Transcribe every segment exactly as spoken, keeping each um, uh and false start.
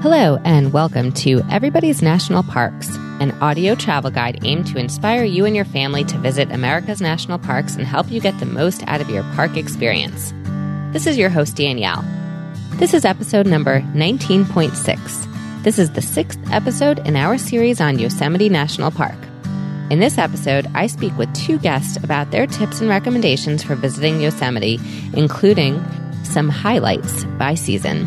Hello, and welcome to Everybody's National Parks, an audio travel guide aimed to inspire you and your family to visit America's national parks and help you get the most out of your park experience. This is your host, Danielle. This is episode number nineteen point six. This is the sixth episode in our series on Yosemite National Park. In this episode, I speak with two guests about their tips and recommendations for visiting Yosemite, including some highlights by season.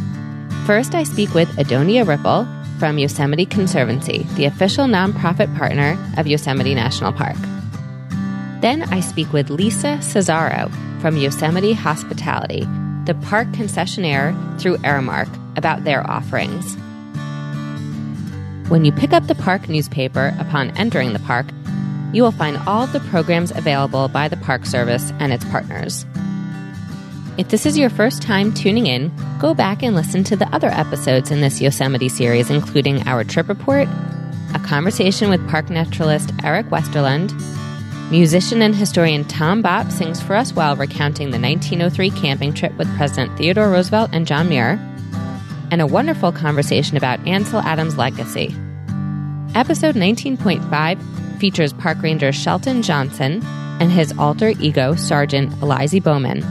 First, I speak with Adonia Ripple from Yosemite Conservancy, the official nonprofit partner of Yosemite National Park. Then I speak with Lisa Cesaro from Yosemite Hospitality, the park concessionaire through Aramark, about their offerings. When you pick up the park newspaper upon entering the park, you will find all the programs available by the Park Service and its partners. If this is your first time tuning in, go back and listen to the other episodes in this Yosemite series, including our trip report, a conversation with park naturalist Eric Westerlund, musician and historian Tom Bopp sings for us while recounting the nineteen oh three camping trip with President Theodore Roosevelt and John Muir, and a wonderful conversation about Ansel Adams' legacy. Episode nineteen point five features Park Ranger Shelton Johnson and his alter ego Sergeant Elizy Bowman,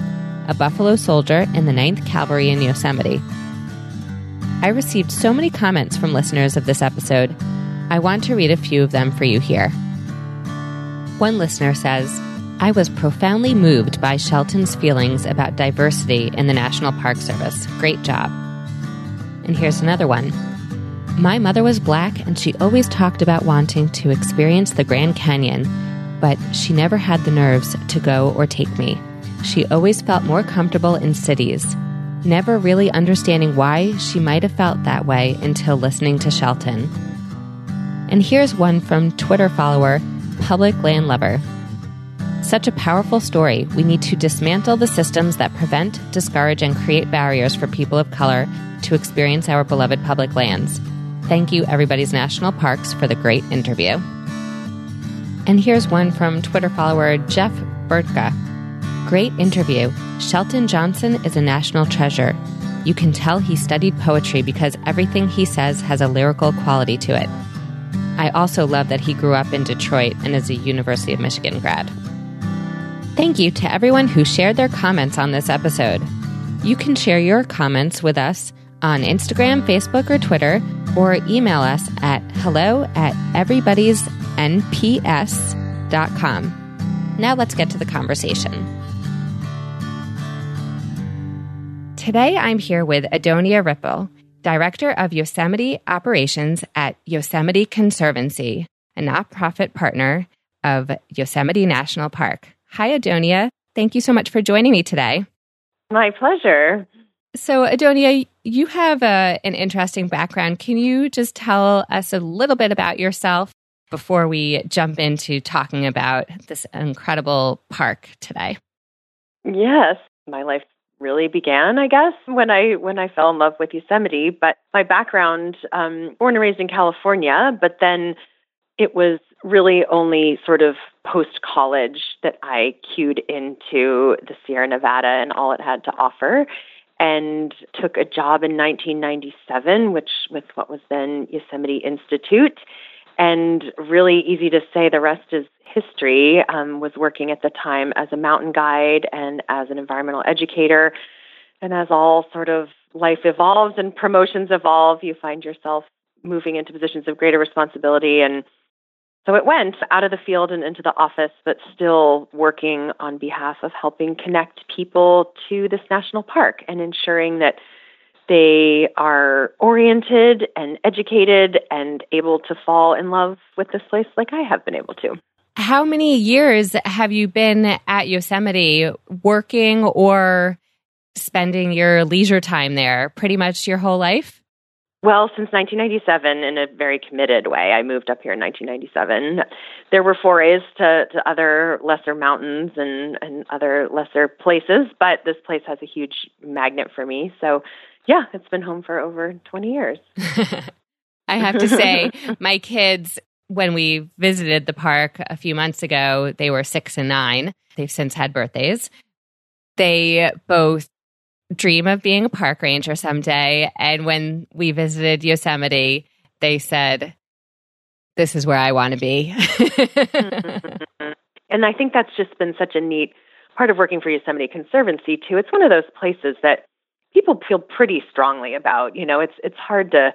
a Buffalo soldier in the ninth Cavalry in Yosemite. I received so many comments from listeners of this episode. I want to read a few of them for you here. One listener says, I was profoundly moved by Shelton's feelings about diversity in the National Park Service. Great job. And here's another one. My mother was black and she always talked about wanting to experience the Grand Canyon, but she never had the nerves to go or take me. She always felt more comfortable in cities, never really understanding why she might have felt that way until listening to Shelton. And here's one from Twitter follower Public Land Lover. Such a powerful story. We need to dismantle the systems that prevent, discourage, and create barriers for people of color to experience our beloved public lands. Thank you, Everybody's National Parks, for the great interview. And here's one from Twitter follower Jeff Bertka. Great interview. Shelton Johnson is a national treasure. You can tell he studied poetry because everything he says has a lyrical quality to it. I also love that he grew up in Detroit and is a University of Michigan grad. Thank you to everyone who shared their comments on this episode. You can share your comments with us on Instagram, Facebook, or Twitter, or email us at hello at everybody's n p s dot com. Now let's get to the conversation. Today, I'm here with Adonia Ripple, Director of Yosemite Operations at Yosemite Conservancy, a nonprofit partner of Yosemite National Park. Hi, Adonia. Thank you so much for joining me today. My pleasure. So, Adonia, you have a, an interesting background. Can you just tell us a little bit about yourself before we jump into talking about this incredible park today? Yes, my life really began, I guess, when I when I fell in love with Yosemite. But my background, um, born and raised in California, but then it was really only sort of post-college that I cued into the Sierra Nevada and all it had to offer, and took a job in nineteen ninety-seven, which with what was then Yosemite Institute, and really easy to say the rest is history. Um, was working at the time as a mountain guide and as an environmental educator. And as all sort of life evolves and promotions evolve, you find yourself moving into positions of greater responsibility. And so it went out of the field and into the office, but still working on behalf of helping connect people to this national park and ensuring that they are oriented and educated and able to fall in love with this place like I have been able to. How many years have you been at Yosemite working or spending your leisure time there? Pretty much your whole life? Well, since nineteen ninety-seven, in a very committed way. I moved up here in nineteen ninety-seven. There were forays to, to other lesser mountains and, and other lesser places, but this place has a huge magnet for me. So, yeah, it's been home for over twenty years. I have to say, my kids, when we visited the park a few months ago, they were six and nine. They've since had birthdays. They both dream of being a park ranger someday. And when we visited Yosemite, they said, this is where I want to be. And I think that's just been such a neat part of working for Yosemite Conservancy, too. It's one of those places that people feel pretty strongly about. You know, it's it's hard to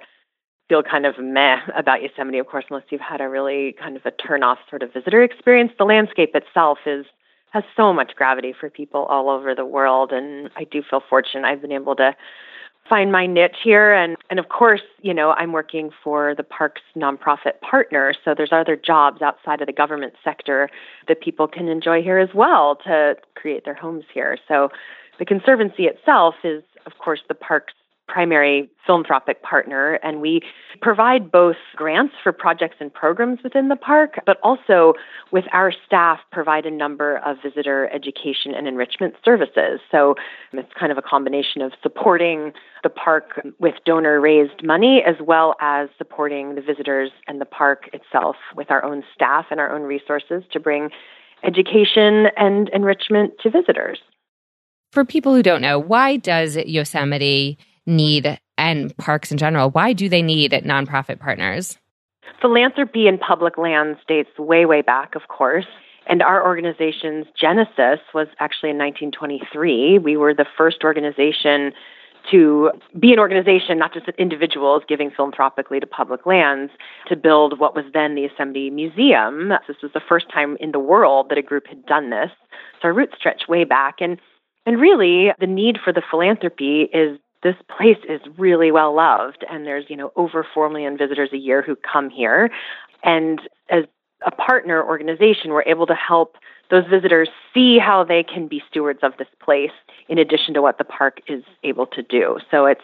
feel kind of meh about Yosemite, of course, unless you've had a really kind of a turn-off sort of visitor experience. The landscape itself is has so much gravity for people all over the world, and I do feel fortunate. I've been able to find my niche here, and, and of course, you know, I'm working for the park's nonprofit partner, so there's other jobs outside of the government sector that people can enjoy here as well to create their homes here. So the Conservancy itself is, of course, the park's primary philanthropic partner, and we provide both grants for projects and programs within the park, but also with our staff provide a number of visitor education and enrichment services. So it's kind of a combination of supporting the park with donor-raised money as well as supporting the visitors and the park itself with our own staff and our own resources to bring education and enrichment to visitors. For people who don't know, why does Yosemite need, and parks in general, why do they need nonprofit partners? Philanthropy and public lands dates way, way back, of course. And our organization's genesis was actually in nineteen twenty-three. We were the first organization to be an organization, not just individuals giving philanthropically to public lands, to build what was then the Yosemite Museum. This was the first time in the world that a group had done this. So our roots stretch way back. And, and really, the need for the philanthropy is this place is really well loved, and there's, you know, over four million visitors a year who come here. And as a partner organization, we're able to help those visitors see how they can be stewards of this place in addition to what the park is able to do. So it's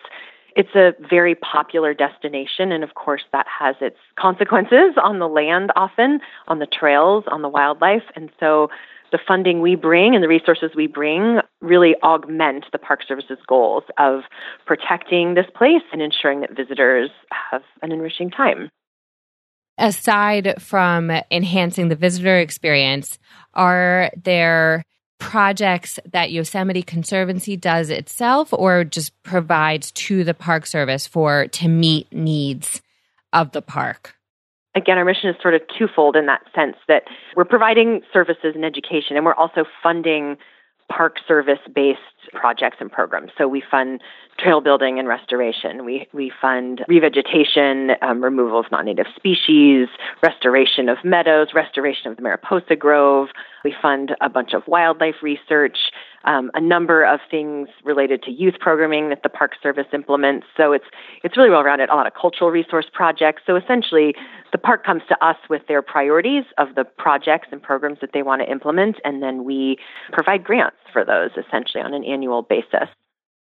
it's a very popular destination, and of course that has its consequences on the land often, on the trails, on the wildlife. And so the funding we bring and the resources we bring really augment the Park Service's goals of protecting this place and ensuring that visitors have an enriching time. Aside from enhancing the visitor experience, are there projects that Yosemite Conservancy does itself or just provides to the Park Service for to meet needs of the park? Again, our mission is sort of twofold in that sense that we're providing services and education, and we're also funding park service-based projects and programs. So we fund trail building and restoration. We we fund revegetation, um, removal of non-native species, restoration of meadows, restoration of the Mariposa Grove. We fund a bunch of wildlife research, um, a number of things related to youth programming that the Park Service implements. So it's it's really well-rounded, a lot of cultural resource projects. So essentially, the park comes to us with their priorities of the projects and programs that they want to implement, and then we provide grants for those essentially on an annual basis.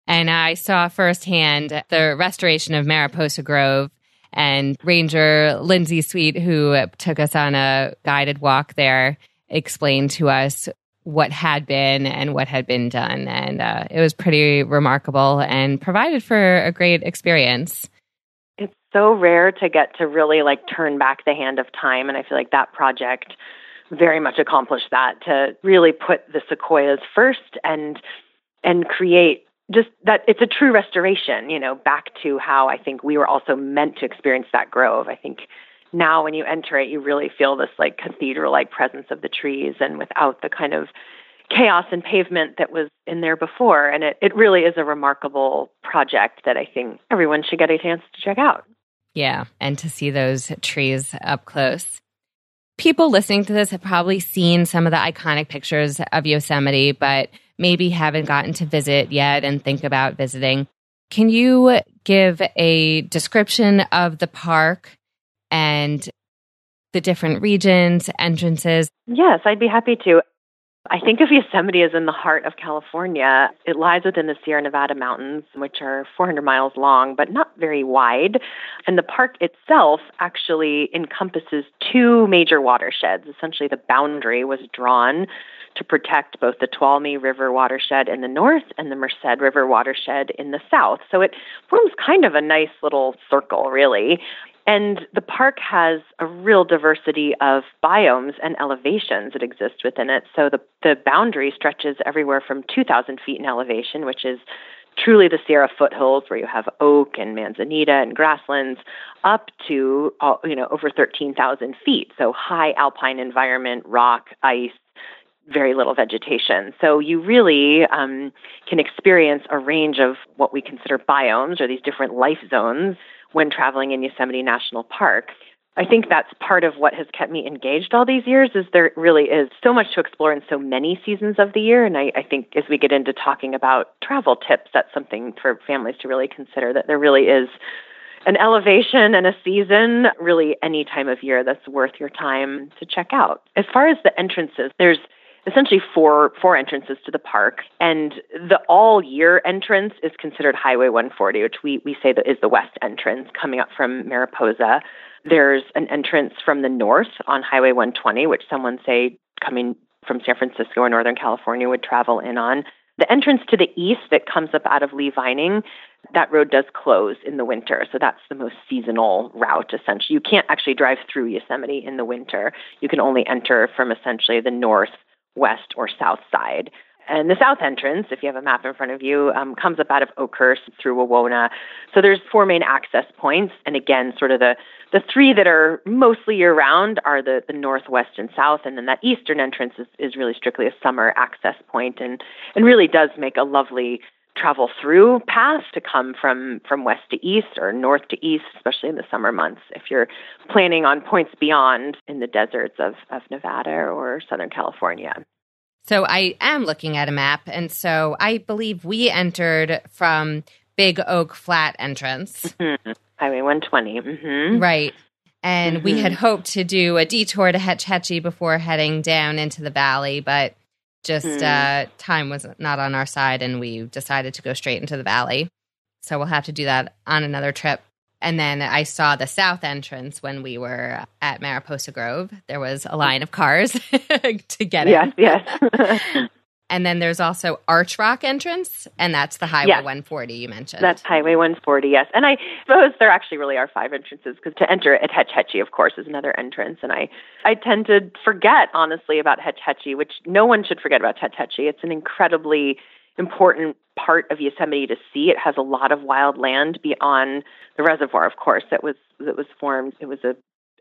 And I saw firsthand the restoration of Mariposa Grove and Ranger Lindsay Sweet, who took us on a guided walk there, explained to us what had been and what had been done. And uh, it was pretty remarkable and provided for a great experience. It's so rare to get to really like turn back the hand of time. And I feel like that project very much accomplished that, to really put the sequoias first and and create just that it's a true restoration, you know, back to how I think we were also meant to experience that grove. I think now when you enter it, you really feel this like cathedral-like presence of the trees and without the kind of chaos and pavement that was in there before. And it, it really is a remarkable project that I think everyone should get a chance to check out. Yeah, and to see those trees up close. People listening to this have probably seen some of the iconic pictures of Yosemite, but maybe haven't gotten to visit yet and think about visiting. Can you give a description of the park and the different regions, entrances? Yes, I'd be happy to. I think of Yosemite as in the heart of California. It lies within the Sierra Nevada mountains, which are four hundred miles long, but not very wide. And the park itself actually encompasses two major watersheds. Essentially, the boundary was drawn to protect both the Tuolumne River watershed in the north and the Merced River watershed in the south. So it forms kind of a nice little circle, really. And the park has a real diversity of biomes and elevations that exist within it. So the, the boundary stretches everywhere from two thousand feet in elevation, which is truly the Sierra foothills where you have oak and manzanita and grasslands up to, you know, over thirteen thousand feet. So high alpine environment, rock, ice, very little vegetation. So you really um, can experience a range of what we consider biomes or these different life zones when traveling in Yosemite National Park. I think that's part of what has kept me engaged all these years is there really is so much to explore in so many seasons of the year. And I, I think as we get into talking about travel tips, that's something for families to really consider, that there really is an elevation and a season, really any time of year that's worth your time to check out. As far as the entrances, there's essentially four four entrances to the park, and the all-year entrance is considered Highway one forty, which we, we say that is the west entrance coming up from Mariposa. There's an entrance from the north on Highway one twenty, which someone say coming from San Francisco or Northern California would travel in on. The entrance to the east that comes up out of Lee Vining, that road does close in the winter. So that's the most seasonal route, essentially. You can't actually drive through Yosemite in the winter. You can only enter from essentially the north, west, or south side. And the south entrance, if you have a map in front of you, um, comes up out of Oakhurst through Wawona. So there's four main access points. And again, sort of the, the three that are mostly year-round are the, the northwest and south. And then that eastern entrance is, is really strictly a summer access point and, and really does make a lovely travel-through path to come from, from west to east or north to east, especially in the summer months, if you're planning on points beyond in the deserts of, of Nevada or Southern California. So I am looking at a map, and so I believe we entered from Big Oak Flat entrance. Mm-hmm. Highway one twenty. Mm-hmm. Right. And mm-hmm. we had hoped to do a detour to Hetch Hetchy before heading down into the valley, but just mm. uh, time was not on our side, and we decided to go straight into the valley. So we'll have to do that on another trip. And then I saw the south entrance when we were at Mariposa Grove. There was a line of cars to get in. Yes, yes. And then there's also Arch Rock entrance, and that's the Highway yes. one forty you mentioned. That's Highway one forty, yes. And I suppose there actually really are five entrances, because to enter at Hetch Hetchy, of course, is another entrance. And I, I tend to forget, honestly, about Hetch Hetchy, which no one should forget about Hetch Hetchy. It's an incredibly important part of Yosemite to see. It has a lot of wild land beyond the reservoir, of course, that was that was formed. It was a,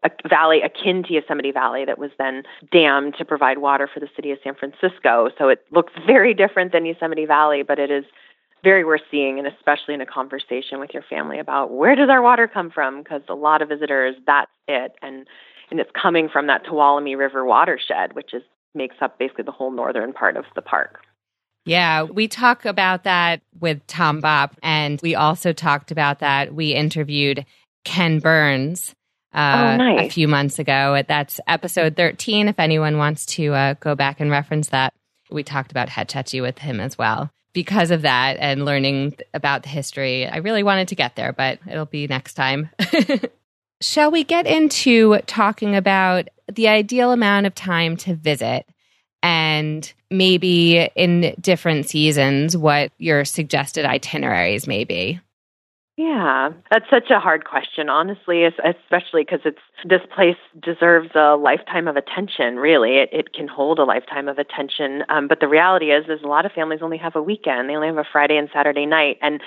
a valley akin to Yosemite Valley that was then dammed to provide water for the city of San Francisco. So it looks very different than Yosemite Valley, but it is very worth seeing, and especially in a conversation with your family about where does our water come from, because a lot of visitors, that's it. And, and it's coming from that Tuolumne River watershed, which is makes up basically the whole northern part of the park. Yeah, we talk about that with Tom Bopp, and we also talked about that. We interviewed Ken Burns uh, oh, nice. a few months ago. That's episode thirteen, if anyone wants to uh, go back and reference that. We talked about Hetch Hetchy with him as well. Because of that and learning about the history, I really wanted to get there, but it'll be next time. Shall we get into talking about the ideal amount of time to visit? And maybe in different seasons, what your suggested itineraries may be? Yeah, that's such a hard question, honestly, especially because it's this place deserves a lifetime of attention, really. It, it can hold a lifetime of attention. Um, but the reality is, is a lot of families only have a weekend. They only have a Friday and Saturday night, and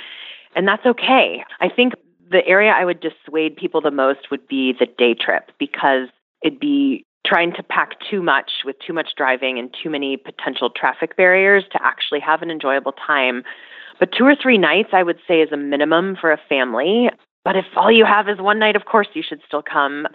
and that's okay. I think the area I would dissuade people the most would be the day trip, because it'd be trying to pack too much with too much driving and too many potential traffic barriers to actually have an enjoyable time. But two or three nights, I would say, is a minimum for a family. But if all you have is one night, of course, you should still come.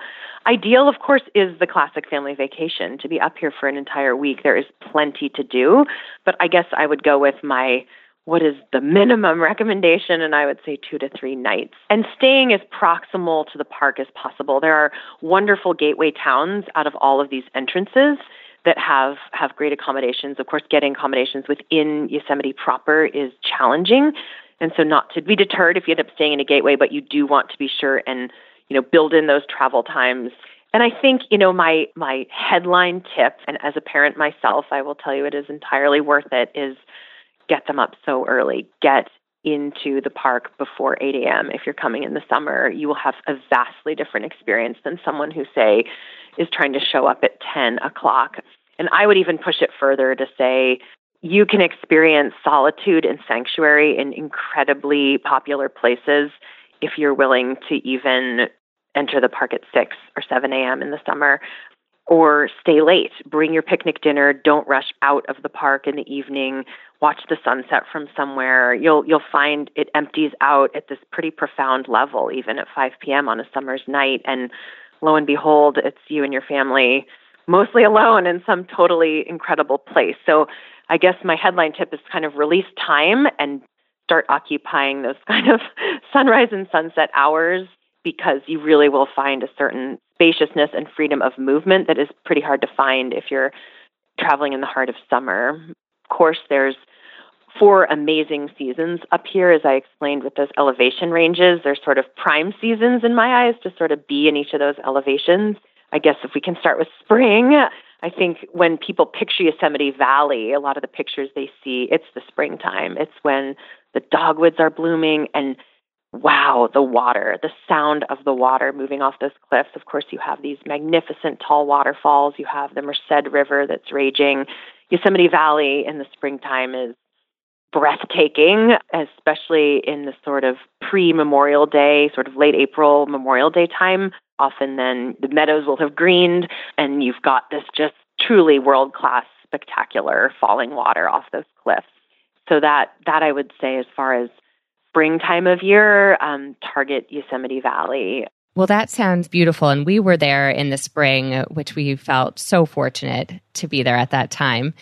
Ideal, of course, is the classic family vacation, to be up here for an entire week. There is plenty to do. But I guess I would go with my, what is the minimum recommendation? And I would say two to three nights. And staying as proximal to the park as possible. There are wonderful gateway towns out of all of these entrances that have, have great accommodations. Of course, getting accommodations within Yosemite proper is challenging. And so not to be deterred if you end up staying in a gateway, but you do want to be sure and, you know, build in those travel times. And I think, you know, my, my headline tip, and as a parent myself, I will tell you it is entirely worth it, is get them up so early. Get into the park before eight a.m. If you're coming in the summer, you will have a vastly different experience than someone who, say, is trying to show up at ten o'clock. And I would even push it further to say, you can experience solitude and sanctuary in incredibly popular places if you're willing to even enter the park at six or seven a.m. in the summer, or stay late. Bring your picnic dinner. Don't rush out of the park in the evening. Watch the sunset from somewhere. You'll you'll find it empties out at this pretty profound level, even at five p.m. on a summer's night. And lo and behold, it's you and your family, mostly alone, in some totally incredible place. So I guess my headline tip is kind of release time and start occupying those kind of sunrise and sunset hours, because you really will find a certain spaciousness and freedom of movement that is pretty hard to find if you're traveling in the heart of summer. Of course, there's four amazing seasons up here, as I explained, with those elevation ranges. They're sort of prime seasons in my eyes to sort of be in each of those elevations. I guess if we can start with spring, I think when people picture Yosemite Valley, a lot of the pictures they see, it's the springtime. It's when the dogwoods are blooming and wow, the water, the sound of the water moving off those cliffs. Of course, you have these magnificent tall waterfalls. You have the Merced River that's raging. Yosemite Valley in the springtime is breathtaking, especially in the sort of pre-Memorial Day, sort of late April, Memorial Day time. Often then the meadows will have greened, and you've got this just truly world-class, spectacular falling water off those cliffs. So that, that I would say, as far as springtime of year, um, target Yosemite Valley. Well, that sounds beautiful. And we were there in the spring, which we felt so fortunate to be there at that time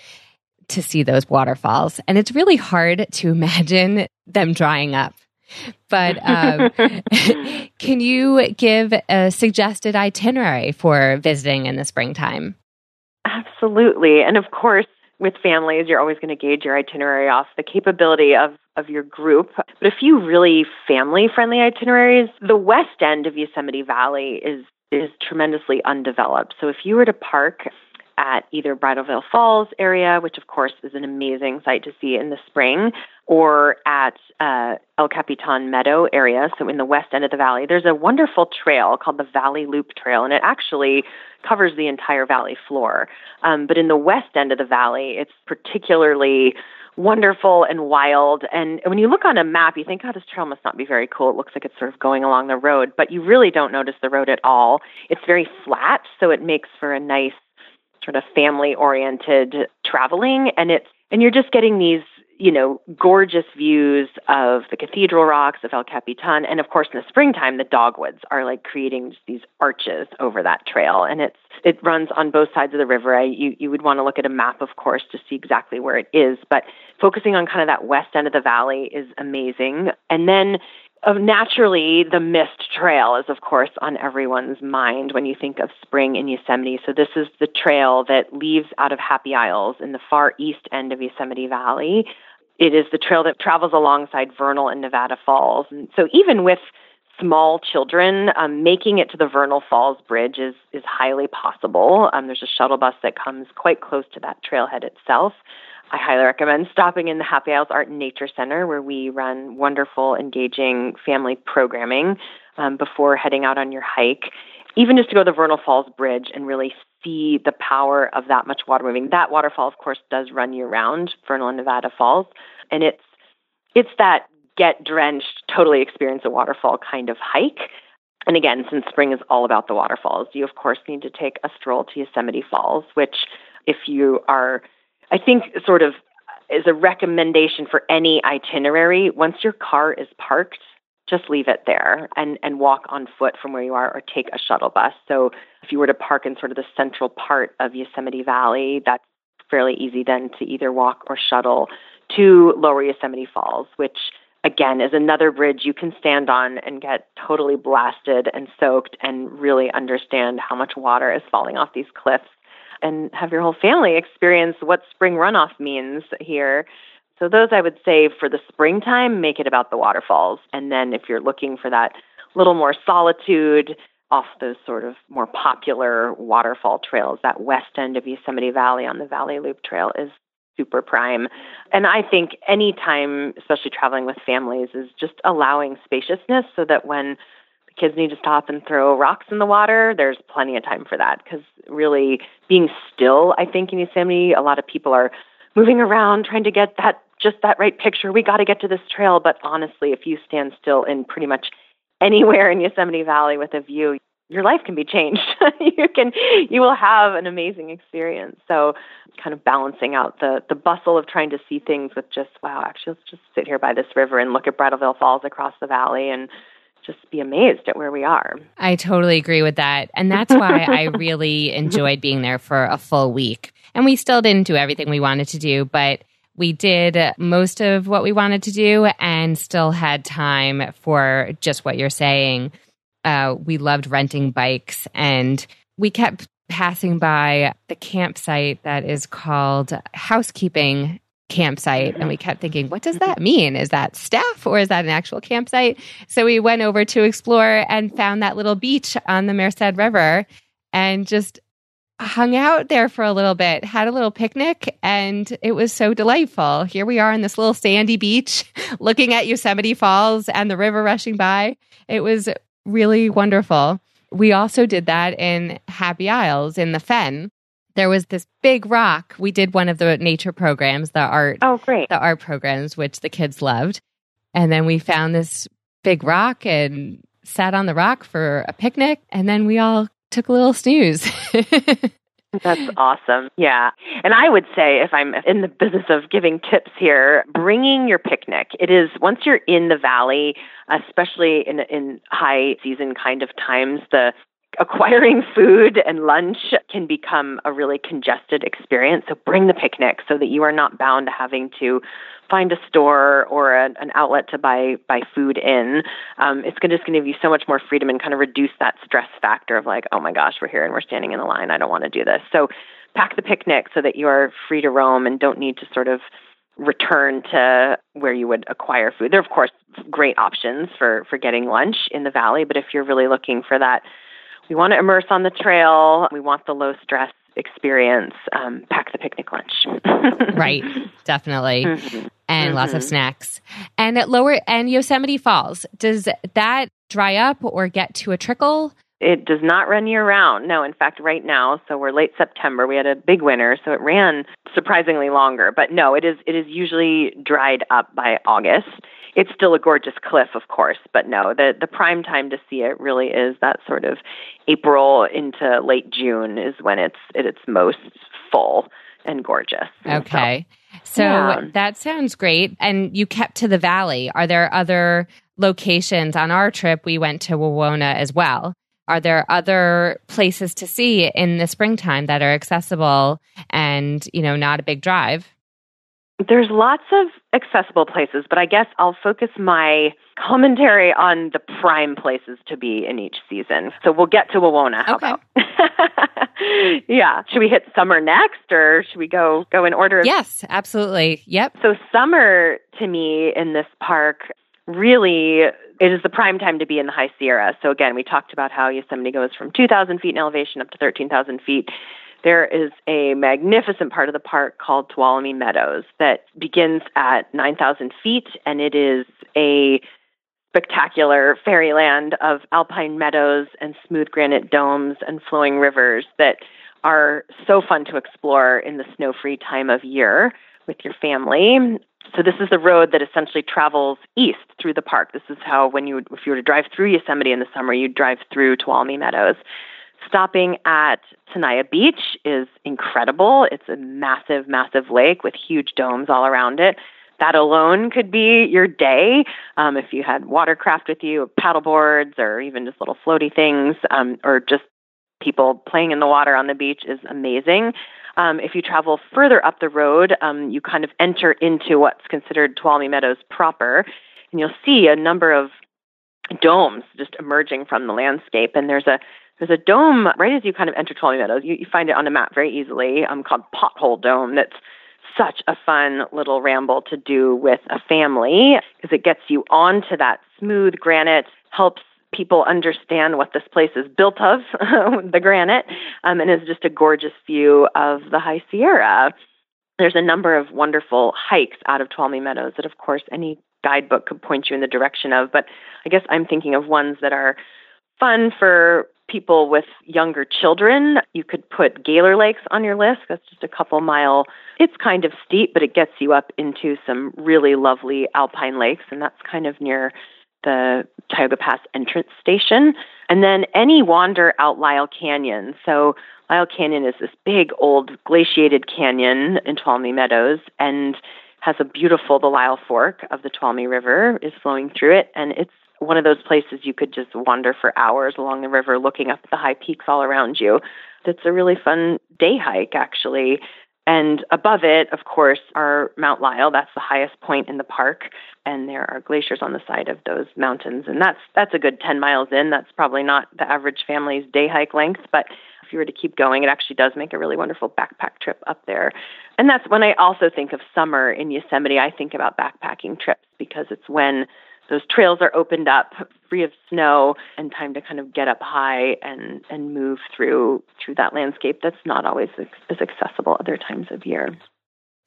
to see those waterfalls. And it's really hard to imagine them drying up. But um, can you give a suggested itinerary for visiting in the springtime? Absolutely. And of course, with families, you're always going to gauge your itinerary off the capability of, of your group. But a few really family-friendly itineraries. The west end of Yosemite Valley is is tremendously undeveloped. So if you were to park at either Bridalveil Falls area, which of course is an amazing sight to see in the spring, or at uh, El Capitan Meadow area, so in the west end of the valley, there's a wonderful trail called the Valley Loop Trail, and it actually covers the entire valley floor. Um, but in the west end of the valley, it's particularly wonderful and wild. And when you look on a map, you think, oh, this trail must not be very cool. It looks like it's sort of going along the road, but you really don't notice the road at all. It's very flat, so it makes for a nice sort of family-oriented traveling, and it's and you're just getting these, you know, gorgeous views of the Cathedral Rocks, of El Capitan, and of course in the springtime the dogwoods are like creating just these arches over that trail, and it's it runs on both sides of the river. I, you you would want to look at a map, of course, to see exactly where it is, but focusing on kind of that west end of the valley is amazing. And then Uh, naturally, the Mist Trail is, of course, on everyone's mind when you think of spring in Yosemite. So this is the trail that leaves out of Happy Isles in the far east end of Yosemite Valley. It is the trail that travels alongside Vernal and Nevada Falls. And so even with small children, um, making it to the Vernal Falls Bridge is, is highly possible. Um, there's a shuttle bus that comes quite close to that trailhead itself. I highly recommend stopping in the Happy Isles Art and Nature Center, where we run wonderful, engaging family programming um, before heading out on your hike. Even just to go to the Vernal Falls Bridge and really see the power of that much water moving. That waterfall, of course, does run year-round, Vernal and Nevada Falls, and it's it's that get-drenched, totally experience a waterfall kind of hike. And again, since spring is all about the waterfalls, you, of course, need to take a stroll to Yosemite Falls, which if you are... I think sort of is a recommendation for any itinerary. Once your car is parked, just leave it there and, and walk on foot from where you are, or take a shuttle bus. So if you were to park in sort of the central part of Yosemite Valley, that's fairly easy then to either walk or shuttle to Lower Yosemite Falls, which again is another bridge you can stand on and get totally blasted and soaked and really understand how much water is falling off these cliffs, and have your whole family experience what spring runoff means here. So those, I would say, for the springtime, make it about the waterfalls. And then if you're looking for that little more solitude off those sort of more popular waterfall trails, that west end of Yosemite Valley on the Valley Loop Trail is super prime. And I think any time, especially traveling with families, is just allowing spaciousness so that when kids need to stop and throw rocks in the water, there's plenty of time for that, because really being still, I think, in Yosemite, a lot of people are moving around, trying to get that just that right picture. We got to get to this trail. But honestly, if you stand still in pretty much anywhere in Yosemite Valley with a view, your life can be changed. you can, you will have an amazing experience. So kind of balancing out the, the bustle of trying to see things with just, wow, actually, let's just sit here by this river and look at Bridalveil Falls across the valley and just be amazed at where we are. I totally agree with that. And that's why I really enjoyed being there for a full week. And we still didn't do everything we wanted to do, but we did most of what we wanted to do and still had time for just what you're saying. Uh, we loved renting bikes, and we kept passing by the campsite that is called Housekeeping Campsite. And we kept thinking, what does that mean? Is that staff or is that an actual campsite? So we went over to explore and found that little beach on the Merced River and just hung out there for a little bit, had a little picnic, and it was so delightful. Here we are on this little sandy beach looking at Yosemite Falls and the river rushing by. It was really wonderful. We also did that in Happy Isles in the Fen. There was this big rock. We did one of the nature programs, the art, oh, great. the art programs, which the kids loved. And then we found this big rock and sat on the rock for a picnic. And then we all took a little snooze. That's awesome. Yeah. And I would say, if I'm in the business of giving tips here, bringing your picnic. It is, once you're in the valley, especially in in high season kind of times, the acquiring food and lunch can become a really congested experience. So bring the picnic so that you are not bound to having to find a store or a, an outlet to buy buy food in. Um, it's gonna, just going to give you so much more freedom and kind of reduce that stress factor of like, oh my gosh, we're here and we're standing in a line. I don't want to do this. So pack the picnic so that you are free to roam and don't need to sort of return to where you would acquire food. There are, of course, great options for, for getting lunch in the valley, but if you're really looking for that, we want to immerse on the trail. We want the low stress experience. Um, pack the picnic lunch. Right. Definitely. Mm-hmm. And mm-hmm. lots of snacks. And at lower and Yosemite Falls, does that dry up or get to a trickle? It does not run year round. No, in fact, right now, so we're late September, we had a big winter, so it ran surprisingly longer. But no, it is it is usually dried up by August. It's still a gorgeous cliff, of course, but no, the, the prime time to see it really is that sort of April into late June is when it's at its most full and gorgeous. Okay. So, so yeah. That sounds great. And you kept to the valley. Are there other locations? On our trip, we went to Wawona as well. Are there other places to see in the springtime that are accessible and, you know, not a big drive? There's lots of accessible places, but I guess I'll focus my commentary on the prime places to be in each season. So we'll get to Wawona. How okay. about? Yeah. Should we hit summer next, or should we go, go in order? Of- yes, absolutely. Yep. So summer to me in this park, really, it is the prime time to be in the High Sierra. So again, we talked about how Yosemite goes from two thousand feet in elevation up to thirteen thousand feet. There is a magnificent part of the park called Tuolumne Meadows that begins at nine thousand feet, and it is a spectacular fairyland of alpine meadows and smooth granite domes and flowing rivers that are so fun to explore in the snow-free time of year with your family. So this is the road that essentially travels east through the park. This is how, when you if you were to drive through Yosemite in the summer, you'd drive through Tuolumne Meadows. Stopping at Tenaya Beach is incredible. It's a massive, massive lake with huge domes all around it. That alone could be your day um, if you had watercraft with you, paddle boards, or even just little floaty things, um, or just people playing in the water on the beach is amazing. Um, if you travel further up the road, um, you kind of enter into what's considered Tuolumne Meadows proper, and you'll see a number of domes just emerging from the landscape. And there's a there's a dome right as you kind of enter Tuolumne Meadows. You, you find it on a map very easily, um, called Pothole Dome. That's such a fun little ramble to do with a family because it gets you onto that smooth granite, helps people understand what this place is built of, the granite, um, and is just a gorgeous view of the High Sierra. There's a number of wonderful hikes out of Tuolumne Meadows that, of course, any guidebook could point you in the direction of, but I guess I'm thinking of ones that are fun for people with younger children, you could put Gaylor Lakes on your list. That's just a couple mile. It's kind of steep, but it gets you up into some really lovely alpine lakes, and that's kind of near the Tioga Pass entrance station. And then any wander out Lyell Canyon. So Lyell Canyon is this big old glaciated canyon in Tuolumne Meadows and has a beautiful, the Lyell Fork of the Tuolumne River is flowing through it. And it's one of those places you could just wander for hours along the river, looking up at the high peaks all around you. That's a really fun day hike, actually. And above it, of course, are Mount Lyell. That's the highest point in the park. And there are glaciers on the side of those mountains. And that's that's a good ten miles in. That's probably not the average family's day hike length. But if you were to keep going, it actually does make a really wonderful backpack trip up there. And that's when I also think of summer in Yosemite. I think about backpacking trips because it's when those trails are opened up, free of snow, and time to kind of get up high and, and move through through that landscape that's not always as accessible other times of year.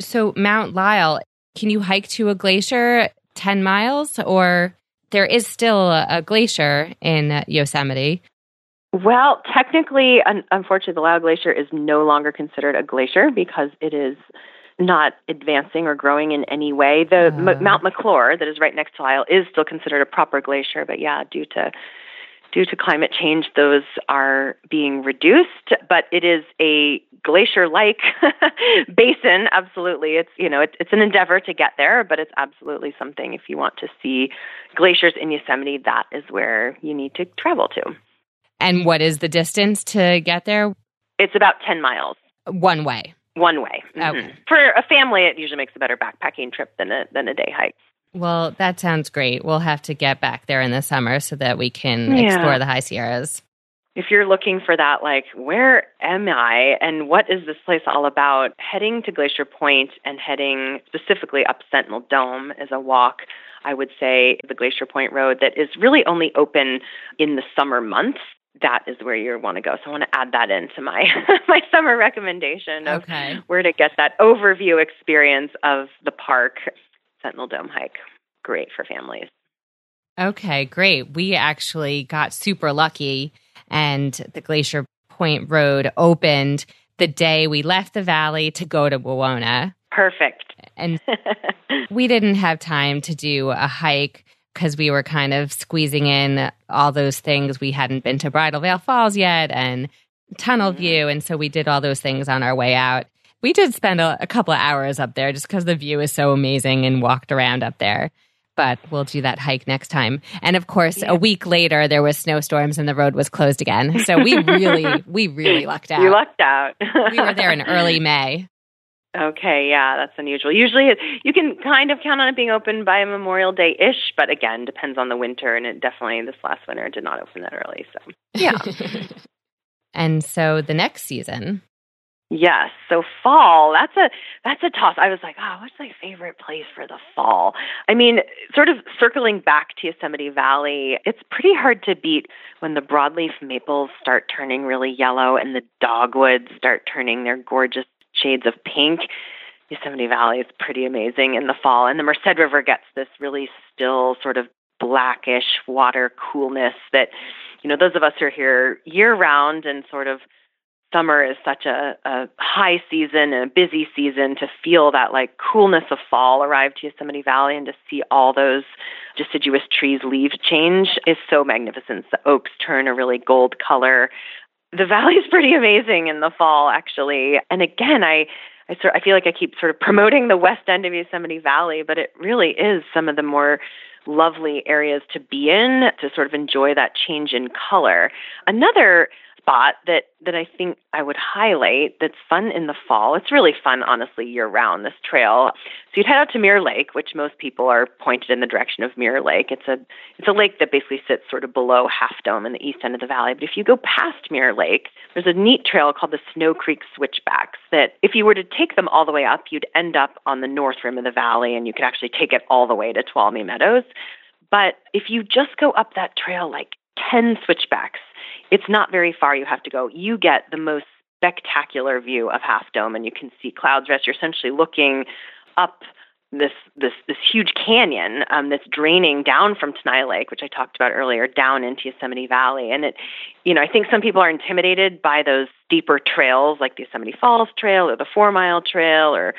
So Mount Lyell, can you hike to a glacier ten miles? Or there is still a glacier in Yosemite? Well, technically, un- unfortunately, the Lyell Glacier is no longer considered a glacier because it is not advancing or growing in any way. The uh, M- Mount McClure that is right next to Lyell is still considered a proper glacier, but yeah, due to due to climate change, those are being reduced. But it is a glacier-like basin. Absolutely, it's you know it, it's an endeavor to get there, but it's absolutely something. If you want to see glaciers in Yosemite, that is where you need to travel to. And what is the distance to get there? It's about ten miles one way. One way. Mm-hmm. Okay. For a family, it usually makes a better backpacking trip than a than a day hike. Well, that sounds great. We'll have to get back there in the summer so that we can yeah. explore the High Sierras. If you're looking for that, like, where am I and what is this place all about? Heading to Glacier Point and heading specifically up Sentinel Dome is a walk, I would say, the Glacier Point Road that is really only open in the summer months. That is where you want to go. So I want to add that into my my summer recommendation of okay. where to get that overview experience of the park. Sentinel Dome hike. Great for families. Okay, great. We actually got super lucky and the Glacier Point Road opened the day we left the valley to go to Wawona. Perfect. And we didn't have time to do a hike because we were kind of squeezing in all those things. We hadn't been to Bridalveil Falls yet and Tunnel mm-hmm. View, and so we did all those things on our way out. We did spend a, a couple of hours up there just because the view is so amazing and walked around up there. But we'll do that hike next time. And of course, yeah. a week later, there was snowstorms and the road was closed again. So we really, we really lucked out. You lucked out. We were there in early May. Okay, yeah, that's unusual. Usually it's, you can kind of count on it being open by Memorial Day-ish, but again, depends on the winter, and it definitely, this last winter, did not open that early, so yeah. And so the next season. Yes, so fall, that's a that's a toss. I was like, oh, what's my favorite place for the fall? I mean, sort of circling back to Yosemite Valley, it's pretty hard to beat when the broadleaf maples start turning really yellow and the dogwoods start turning their gorgeous shades of pink. Yosemite Valley is pretty amazing in the fall. And the Merced River gets this really still sort of blackish water coolness that, you know, those of us who are here year-round and sort of summer is such a, a high season and a busy season to feel that, like, coolness of fall arrive to Yosemite Valley and to see all those deciduous trees' leaves change is so magnificent. The oaks turn a really gold color. The valley is pretty amazing in the fall, actually. And again, I, I sort I feel like I keep sort of promoting the west end of Yosemite Valley, but it really is some of the more lovely areas to be in, to sort of enjoy that change in color. Another spot that, that I think I would highlight that's fun in the fall, it's really fun, honestly, year-round, this trail. So you'd head out to Mirror Lake, which most people are pointed in the direction of Mirror Lake. It's a it's a lake that basically sits sort of below Half Dome in the east end of the valley. But if you go past Mirror Lake, there's a neat trail called the Snow Creek Switchbacks that if you were to take them all the way up, you'd end up on the north rim of the valley, and you could actually take it all the way to Tuolumne Meadows. But if you just go up that trail like ten switchbacks, it's not very far you have to go. You get the most spectacular view of Half Dome, and you can see clouds rest. You're essentially looking up this this this huge canyon um, that's draining down from Tenaya Lake, which I talked about earlier, down into Yosemite Valley. And it, you know, I think some people are intimidated by those steeper trails like the Yosemite Falls Trail or the Four Mile Trail or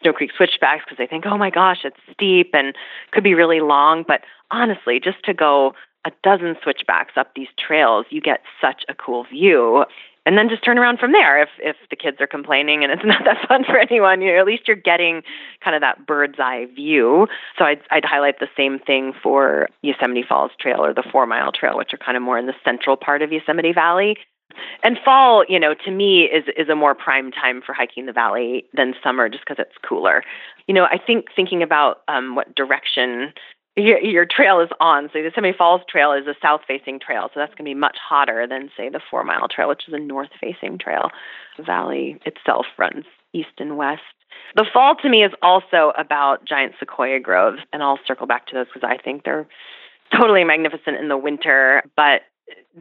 Snow Creek Switchbacks because they think, oh my gosh, it's steep and could be really long. But honestly, just to go a dozen switchbacks up these trails, you get such a cool view. And then just turn around from there if if the kids are complaining and it's not that fun for anyone. You know, at least you're getting kind of that bird's eye view. So I'd, I'd highlight the same thing for Yosemite Falls Trail or the Four Mile Trail, which are kind of more in the central part of Yosemite Valley. And fall, you know, to me is is a more prime time for hiking the valley than summer just because it's cooler. You know, I think thinking about um, what direction Your, your trail is on. So the Yosemite Falls Trail is a south-facing trail, so that's going to be much hotter than, say, the Four Mile Trail, which is a north-facing trail. The valley itself runs east and west. The fall, to me, is also about giant sequoia groves, and I'll circle back to those because I think they're totally magnificent in the winter, but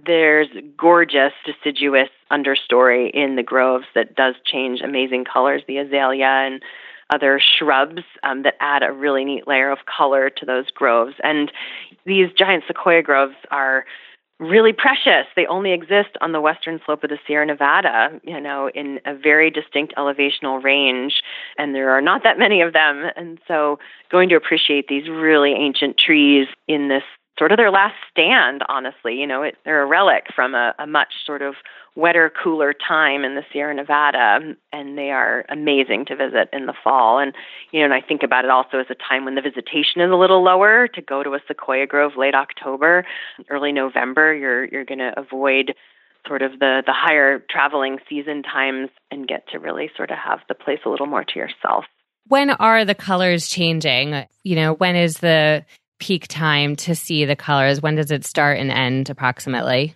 there's gorgeous deciduous understory in the groves that does change amazing colors, the azalea and other shrubs um, that add a really neat layer of color to those groves. And these giant sequoia groves are really precious. They only exist on the western slope of the Sierra Nevada, you know, in a very distinct elevational range, and there are not that many of them. And so going to appreciate these really ancient trees in this sort of their last stand, honestly. You know, it, they're a relic from a, a much sort of wetter, cooler time in the Sierra Nevada, and they are amazing to visit in the fall. And, you know, and I think about it also as a time when the visitation is a little lower. To go to a sequoia grove late October, early November, you're you're going to avoid sort of the, the higher traveling season times and get to really sort of have the place a little more to yourself. When are the colors changing? You know, when is the peak time to see the colors? When does it start and end approximately?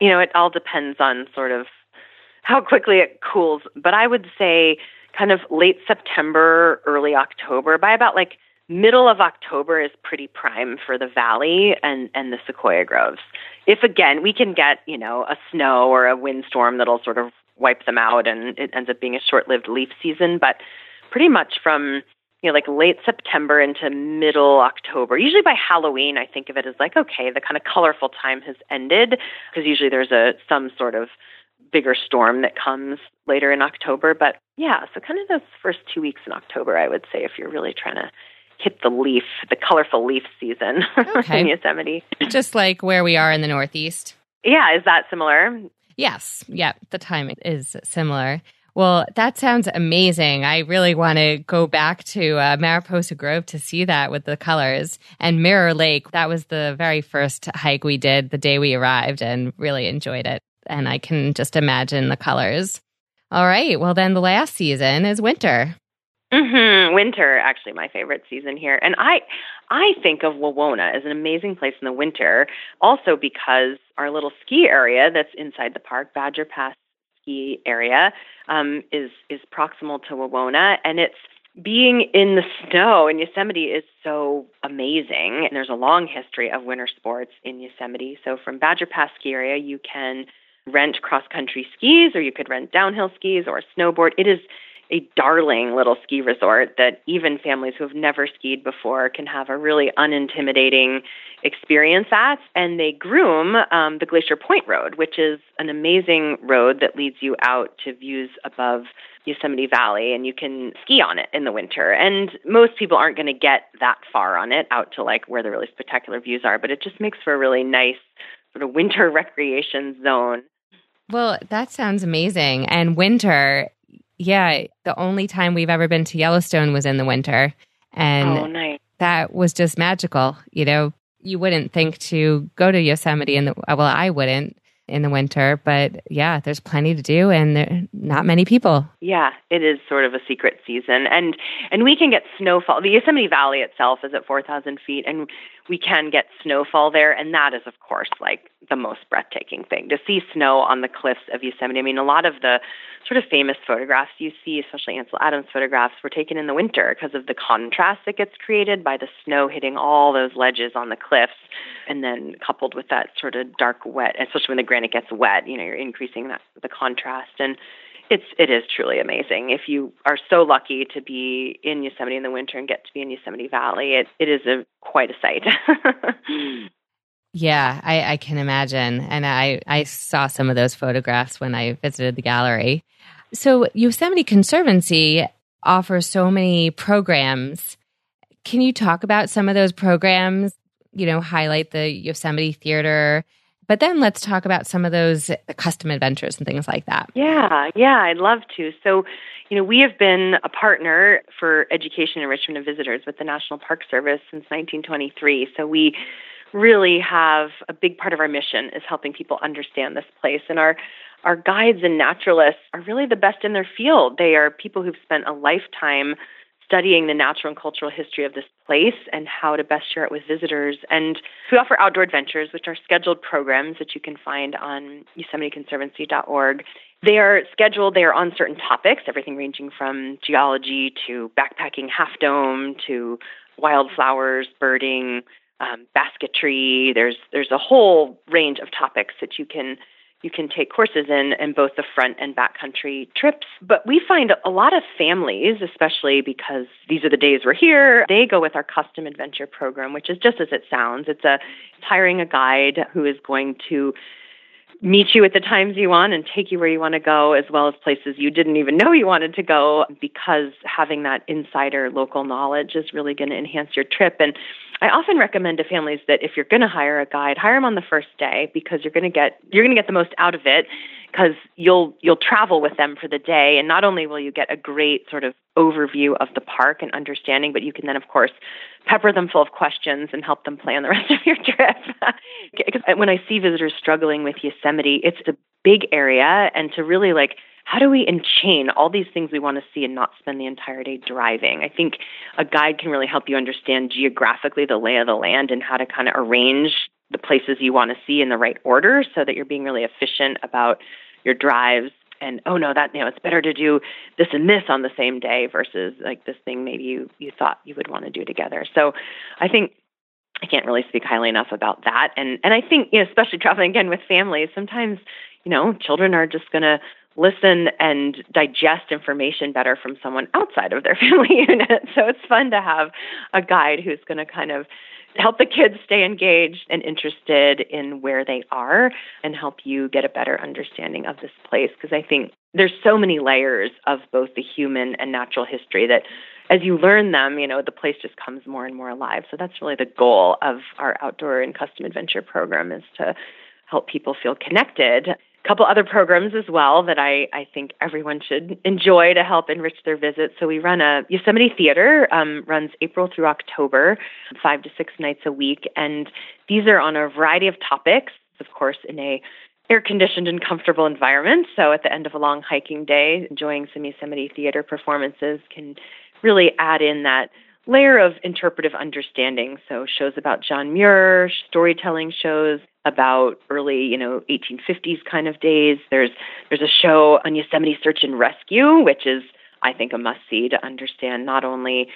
You know, it all depends on sort of how quickly it cools. But I would say kind of late September, early October, by about like middle of October is pretty prime for the valley and, and the sequoia groves. If, again, we can get, you know, a snow or a windstorm that'll sort of wipe them out and it ends up being a short-lived leaf season, but pretty much from you know, like late September into middle October. Usually by Halloween, I think of it as like, okay, the kind of colorful time has ended, because usually there's a some sort of bigger storm that comes later in October. But yeah, so kind of those first two weeks in October, I would say, if you're really trying to hit the leaf, the colorful leaf season okay. in Yosemite. Just like where we are in the Northeast. Yeah, is that similar? Yes. Yeah, the timing is similar. Well, that sounds amazing. I really want to go back to uh, Mariposa Grove to see that with the colors. And Mirror Lake, that was the very first hike we did the day we arrived and really enjoyed it. And I can just imagine the colors. All right. Well, then the last season is winter. Mm-hmm. Winter, actually my favorite season here. And I I think of Wawona as an amazing place in the winter, also because our little ski area that's inside the park, Badger Pass, ski area um, is is proximal to Wawona, and it's being in the snow in Yosemite is so amazing. And there's a long history of winter sports in Yosemite. So from Badger Pass ski area, you can rent cross-country skis, or you could rent downhill skis or a snowboard. It is a darling little ski resort that even families who have never skied before can have a really unintimidating experience at. And they groom um, the Glacier Point Road, which is an amazing road that leads you out to views above Yosemite Valley, and you can ski on it in the winter. And most people aren't going to get that far on it out to like where the really spectacular views are, but it just makes for a really nice sort of winter recreation zone. Well, that sounds amazing. And winter, yeah, the only time we've ever been to Yellowstone was in the winter. And oh, nice. That was just magical. You know, you wouldn't think to go to Yosemite in the, well, I wouldn't in the winter, but yeah, there's plenty to do and there, not many people. Yeah, it is sort of a secret season. And, and we can get snowfall. The Yosemite Valley itself is at four thousand feet and we can get snowfall there. And that is, of course, like the most breathtaking thing to see snow on the cliffs of Yosemite. I mean, a lot of the sort of famous photographs you see, especially Ansel Adams photographs, were taken in the winter because of the contrast that gets created by the snow hitting all those ledges on the cliffs, and then coupled with that sort of dark, wet, especially when the granite gets wet, you know, you're increasing that the contrast. And It's it is truly amazing. If you are so lucky to be in Yosemite in the winter and get to be in Yosemite Valley, it it is a quite a sight. Yeah, I, I can imagine. And I, I saw some of those photographs when I visited the gallery. So Yosemite Conservancy offers so many programs. Can you talk about some of those programs? You know, highlight the Yosemite Theater. But then let's talk about some of those custom adventures and things like that. Yeah, yeah, I'd love to. So, you know, we have been a partner for education and enrichment of visitors with the National Park Service since nineteen twenty-three. So we really have a big part of our mission is helping people understand this place. And our our guides and naturalists are really the best in their field. They are people who've spent a lifetime studying the natural and cultural history of this place and how to best share it with visitors. And we offer outdoor adventures, which are scheduled programs that you can find on Yosemite Conservancy dot org. They are scheduled, they are on certain topics, everything ranging from geology to backpacking Half Dome to wildflowers, birding, um, basketry. There's there's a whole range of topics that you can You can take courses in, in both the front and backcountry trips. But we find a lot of families, especially because these are the days we're here, they go with our custom adventure program, which is just as it sounds. It's, a, it's hiring a guide who is going to meet you at the times you want and take you where you want to go, as well as places you didn't even know you wanted to go, because having that insider local knowledge is really going to enhance your trip. And I often recommend to families that if you're going to hire a guide, hire them on the first day, because you're going to get you're going to get the most out of it, because you'll you'll travel with them for the day, and not only will you get a great sort of overview of the park and understanding, but you can then, of course, pepper them full of questions and help them plan the rest of your trip. Because when I see visitors struggling with Yosemite, it's a big area, and to really like, how do we enchain all these things we want to see and not spend the entire day driving? I think a guide can really help you understand geographically the lay of the land and how to kind of arrange the places you want to see in the right order, so that you're being really efficient about your drives. And, oh, no, that, you know, it's better to do this and this on the same day versus like this thing maybe you, you thought you would want to do together. So I think I can't really speak highly enough about that. And and I think, you know, especially traveling again with families, sometimes, you know, children are just going to listen and digest information better from someone outside of their family unit. So it's fun to have a guide who's going to kind of help the kids stay engaged and interested in where they are and help you get a better understanding of this place. Because I think there's so many layers of both the human and natural history that as you learn them, you know, the place just comes more and more alive. So that's really the goal of our outdoor and custom adventure program, is to help people feel connected. A couple other programs as well that I, I think everyone should enjoy to help enrich their visit. So we run a Yosemite Theater, um, runs April through October, five to six nights a week. And these are on a variety of topics, of course, in a air-conditioned and comfortable environment. So at the end of a long hiking day, enjoying some Yosemite Theater performances can really add in that layer of interpretive understanding. So shows about John Muir, storytelling shows about early, you know, eighteen fifties kind of days. There's there's a show on Yosemite Search and Rescue, which is, I think, a must-see to understand not only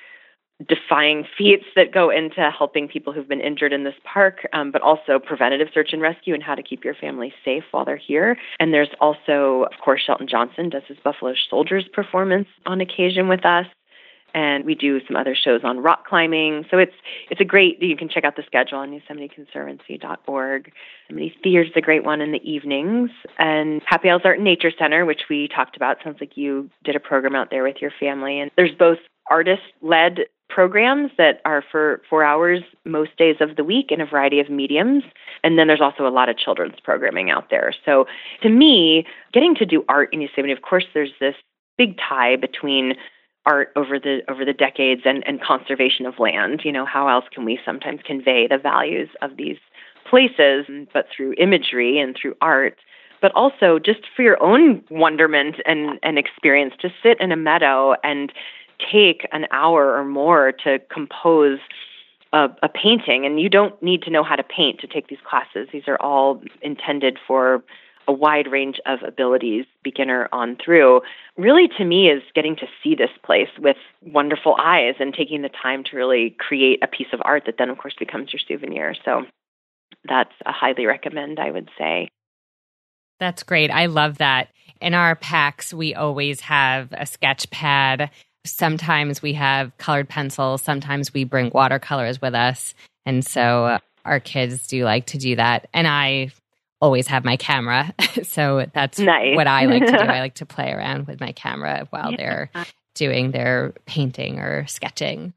defying feats that go into helping people who've been injured in this park, um, but also preventative search and rescue and how to keep your family safe while they're here. And there's also, of course, Shelton Johnson does his Buffalo Soldiers performance on occasion with us. And we do some other shows on rock climbing. So it's it's a great, you can check out the schedule on Yosemite Conservancy dot org. Yosemite Theater's a great one in the evenings. And Happy Isles Art and Nature Center, which we talked about. Sounds like you did a program out there with your family. And there's both artist-led programs that are for four hours most days of the week in a variety of mediums. And then there's also a lot of children's programming out there. So to me, getting to do art in Yosemite, of course, there's this big tie between art over the over the decades and, and conservation of land. You know, how else can we sometimes convey the values of these places, but through imagery and through art, but also just for your own wonderment and, and experience, to sit in a meadow and take an hour or more to compose a, a painting. And you don't need to know how to paint to take these classes. These are all intended for a wide range of abilities, beginner on through. Really, to me, is getting to see this place with wonderful eyes and taking the time to really create a piece of art that then, of course, becomes your souvenir. So that's a highly recommend, I would say. That's great. I love that. In our packs, we always have a sketch pad. Sometimes we have colored pencils. Sometimes we bring watercolors with us. And so our kids do like to do that. And I always have my camera. So that's nice. What I like to do. I like to play around with my camera while yeah. they're doing their painting or sketching.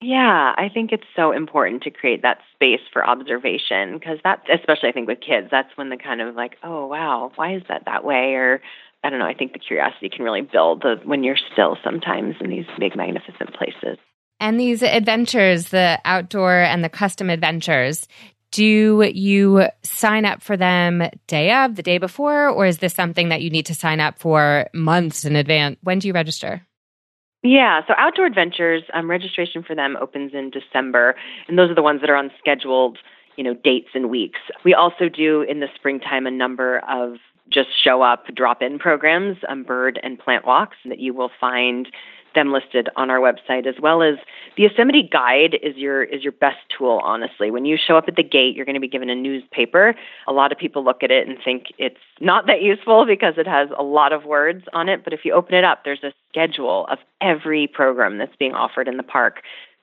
Yeah, I think it's so important to create that space for observation, because that's, especially I think with kids, that's when the kind of like, oh, wow, why is that that way? Or I don't know, I think the curiosity can really build the, when you're still sometimes in these big, magnificent places. And these adventures, the outdoor and the custom adventures, do you sign up for them day of, the day before, or is this something that you need to sign up for months in advance? When do you register? Yeah, so Outdoor Adventures, um, registration for them opens in December, and those are the ones that are on scheduled, you know, dates and weeks. We also do in the springtime a number of just show up, drop in programs, um, bird and plant walks that you will find them listed on our website, as well as the Yosemite Guide is your is your best tool, honestly. When you show up at the gate, you're going to be given a newspaper. A lot of people look at it and think it's not that useful because it has a lot of words on it, but if you open it up, there's a schedule of every program that's being offered in the park.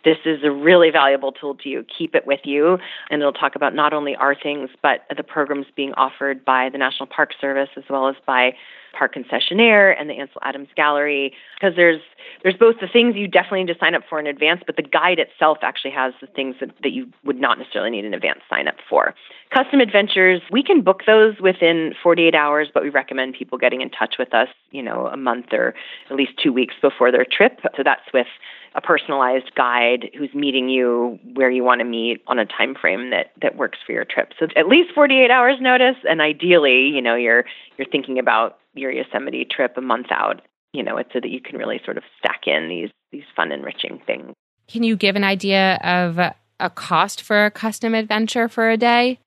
This is a really valuable tool to you. Keep it with you, and it'll talk about not only our things, but the programs being offered by the National Park Service, as well as by Park Concessionaire and the Ansel Adams Gallery, because there's there's both the things you definitely need to sign up for in advance, but the guide itself actually has the things that, that you would not necessarily need an advance sign up for. Custom adventures, we can book those within forty-eight hours, but we recommend people getting in touch with us, you know, a month or at least two weeks before their trip. So that's with a personalized guide who's meeting you where you want to meet on a time frame that, that works for your trip. So at least forty-eight hours notice, and ideally, you know, you're you're thinking about your Yosemite trip a month out, you know, it's so that you can really sort of stack in these these fun, enriching things. Can you give an idea of a cost for a custom adventure for a day?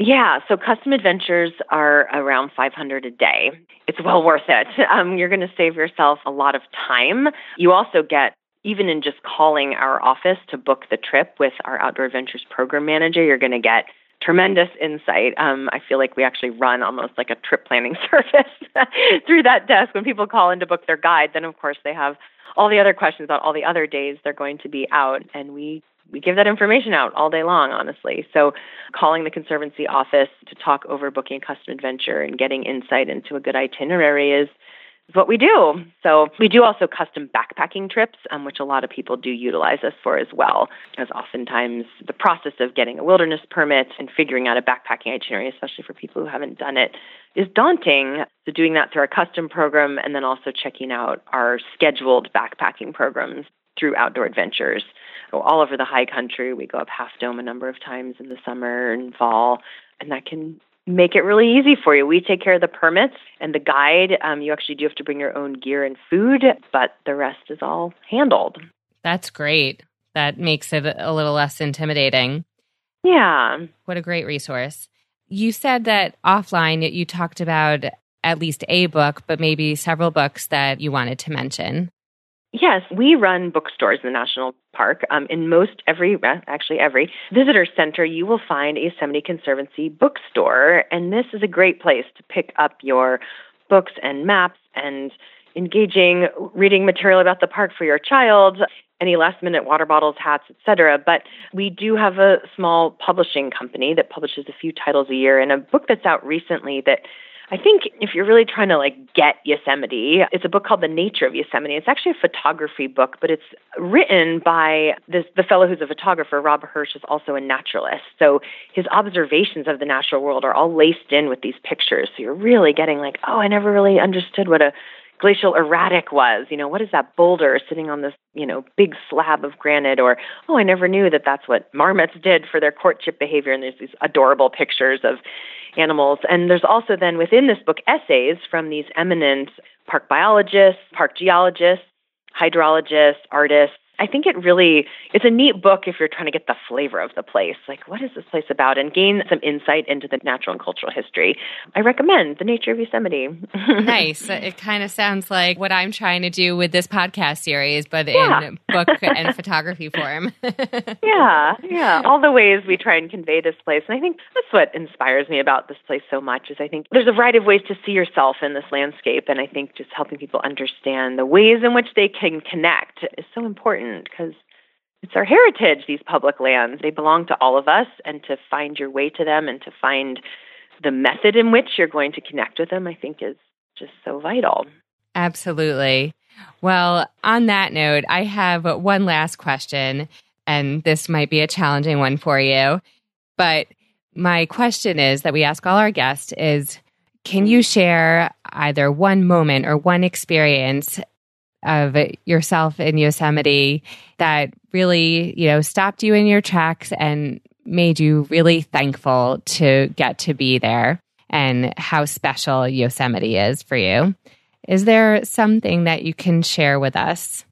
Yeah, so custom adventures are around five hundred dollars a day. It's well worth it. Um, you're going to save yourself a lot of time. You also get, even in just calling our office to book the trip with our Outdoor Adventures program manager, you're going to get tremendous insight. Um, I feel like we actually run almost like a trip planning service through that desk. When people call in to book their guide, then of course they have all the other questions about all the other days they're going to be out. And we, we give that information out all day long, honestly. So calling the Conservancy office to talk over booking a custom adventure and getting insight into a good itinerary is what we do. So we do also custom backpacking trips, um, which a lot of people do utilize us for as well, because oftentimes the process of getting a wilderness permit and figuring out a backpacking itinerary, especially for people who haven't done it, is daunting. So doing that through our custom program, and then also checking out our scheduled backpacking programs through Outdoor Adventures. So all over the high country, we go up Half Dome a number of times in the summer and fall, and that can make it really easy for you. We take care of the permits and the guide. Um, you actually do have to bring your own gear and food, but the rest is all handled. That's great. That makes it a little less intimidating. Yeah. What a great resource. You said that offline you talked about at least a book, but maybe several books that you wanted to mention. Yes, we run bookstores in the national park. Um, in most every, actually every visitor center, you will find a Yosemite Conservancy bookstore. And this is a great place to pick up your books and maps and engaging reading material about the park for your child, any last-minute water bottles, hats, et cetera. But we do have a small publishing company that publishes a few titles a year, and a book that's out recently that I think if you're really trying to like get Yosemite, it's a book called The Nature of Yosemite. It's actually a photography book, but it's written by this the fellow who's a photographer. Rob Hirsch is also a naturalist. So his observations of the natural world are all laced in with these pictures. So you're really getting like, oh, I never really understood what a glacial erratic was. You know, what is that boulder sitting on this, you know, big slab of granite? Or, oh, I never knew that that's what marmots did for their courtship behavior. And there's these adorable pictures of animals. And there's also then within this book essays from these eminent park biologists, park geologists, hydrologists, artists, I think it really, it's a neat book if you're trying to get the flavor of the place. Like, what is this place about? And gain some insight into the natural and cultural history. I recommend The Nature of Yosemite. Nice. It kind of sounds like what I'm trying to do with this podcast series, but yeah. in book and photography form. yeah. Yeah. All the ways we try and convey this place. And I think that's what inspires me about this place so much is I think there's a variety of ways to see yourself in this landscape. And I think just helping people understand the ways in which they can connect is so important because it's our heritage, these public lands. They belong to all of us, and to find your way to them and to find the method in which you're going to connect with them, I think is just so vital. Absolutely. Well, on that note, I have one last question, and this might be a challenging one for you. But my question is that we ask all our guests is, can you share either one moment or one experience of yourself in Yosemite that really, you know, stopped you in your tracks and made you really thankful to get to be there and how special Yosemite is for you? Is there something that you can share with us?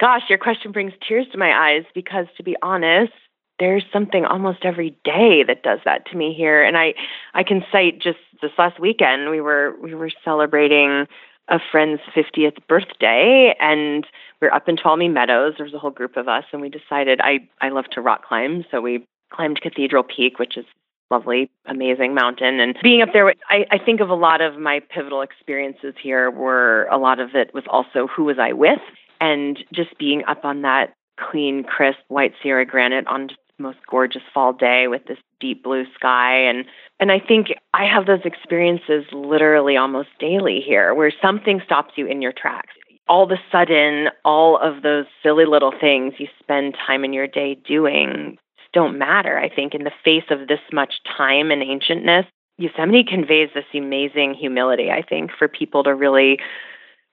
Gosh, your question brings tears to my eyes because, to be honest, there's something almost every day that does that to me here. And I, I can cite just this last weekend, we were we were celebrating a friend's fiftieth birthday, and we were up in Tuolumne Meadows. There was a whole group of us, and we decided, I, I love to rock climb, so we climbed Cathedral Peak, which is lovely, amazing mountain. And being up there, I, I think of a lot of my pivotal experiences here were, a lot of it was also who was I with, and just being up on that clean, crisp, white Sierra granite on most gorgeous fall day with this deep blue sky. And and I think I have those experiences literally almost daily here where something stops you in your tracks. All of a sudden, all of those silly little things you spend time in your day doing just don't matter. I think in the face of this much time and ancientness, Yosemite conveys this amazing humility, I think, for people to really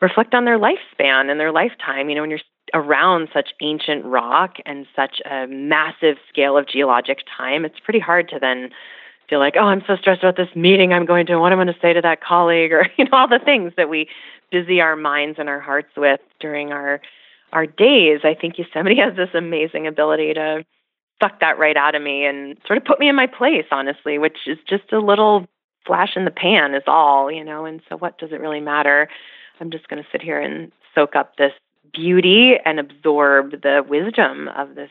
reflect on their lifespan and their lifetime. You know, when you're around such ancient rock and such a massive scale of geologic time, it's pretty hard to then feel like, oh, I'm so stressed about this meeting I'm going to, what am I going to say to that colleague, or, you know, all the things that we busy our minds and our hearts with during our our days. I think Yosemite has this amazing ability to suck that right out of me and sort of put me in my place, honestly, which is just a little flash in the pan is all, you know, and so what does it really matter? I'm just going to sit here and soak up this beauty and absorb the wisdom of this